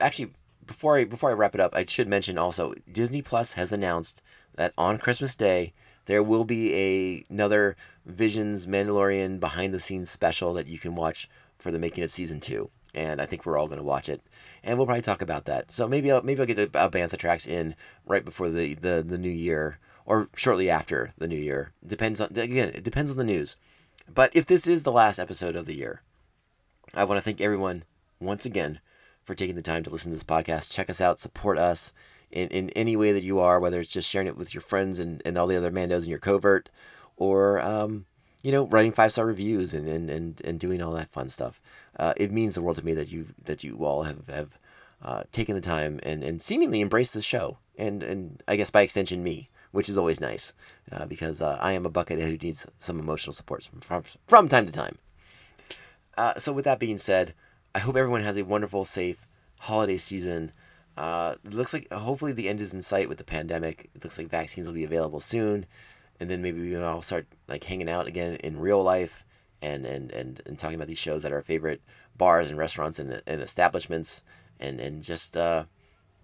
actually, before I wrap it up, I should mention also Disney Plus has announced that on Christmas Day there will be another Visions Mandalorian behind-the-scenes special that you can watch for the making of Season 2. And I think we're all going to watch it. And we'll probably talk about that. So maybe I'll get a Bantha Tracks in right before the new year, or shortly after the new year. It depends on the news. But if this is the last episode of the year, I want to thank everyone once again for taking the time to listen to this podcast. Check us out. Support us in any way that you are, whether it's just sharing it with your friends and all the other Mandos in your covert, or writing 5-star reviews and doing all that fun stuff. It means the world to me that you all have taken the time and seemingly embraced the show, and I guess by extension me, which is always nice, because I am a buckethead who needs some emotional support from time to time. So with that being said, I hope everyone has a wonderful, safe holiday season. It looks like hopefully the end is in sight with the pandemic. It looks like vaccines will be available soon, and then maybe we can all start like hanging out again in real life and talking about these shows at our favorite bars and restaurants and establishments and just I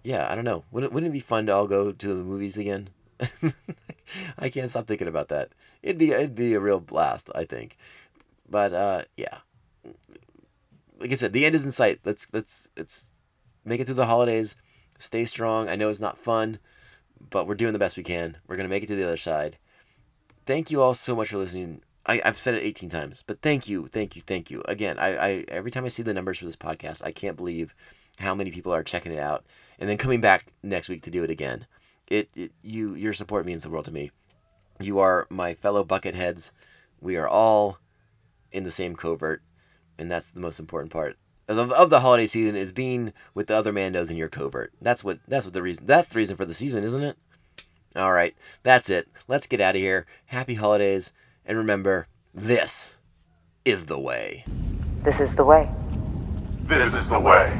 don't know. Wouldn't it be fun to all go to the movies again? I can't stop thinking about that. It'd be a real blast, I think. But like I said, the end is in sight. Let's make it through the holidays. Stay strong. I know it's not fun, but we're doing the best we can. We're going to make it to the other side. Thank you all so much for listening. I've said it 18 times, but thank you. Again, I every time I see the numbers for this podcast, I can't believe how many people are checking it out and then coming back next week to do it again. Your support means the world to me. You are my fellow bucketheads. We are all in the same covert, and that's the most important part of the holiday season, is being with the other Mandos in your covert. That's the reason for the season, isn't it? All right, that's it. Let's get out of here. Happy holidays, and remember, this is the way. This is the way. This is the way.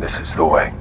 This is the way.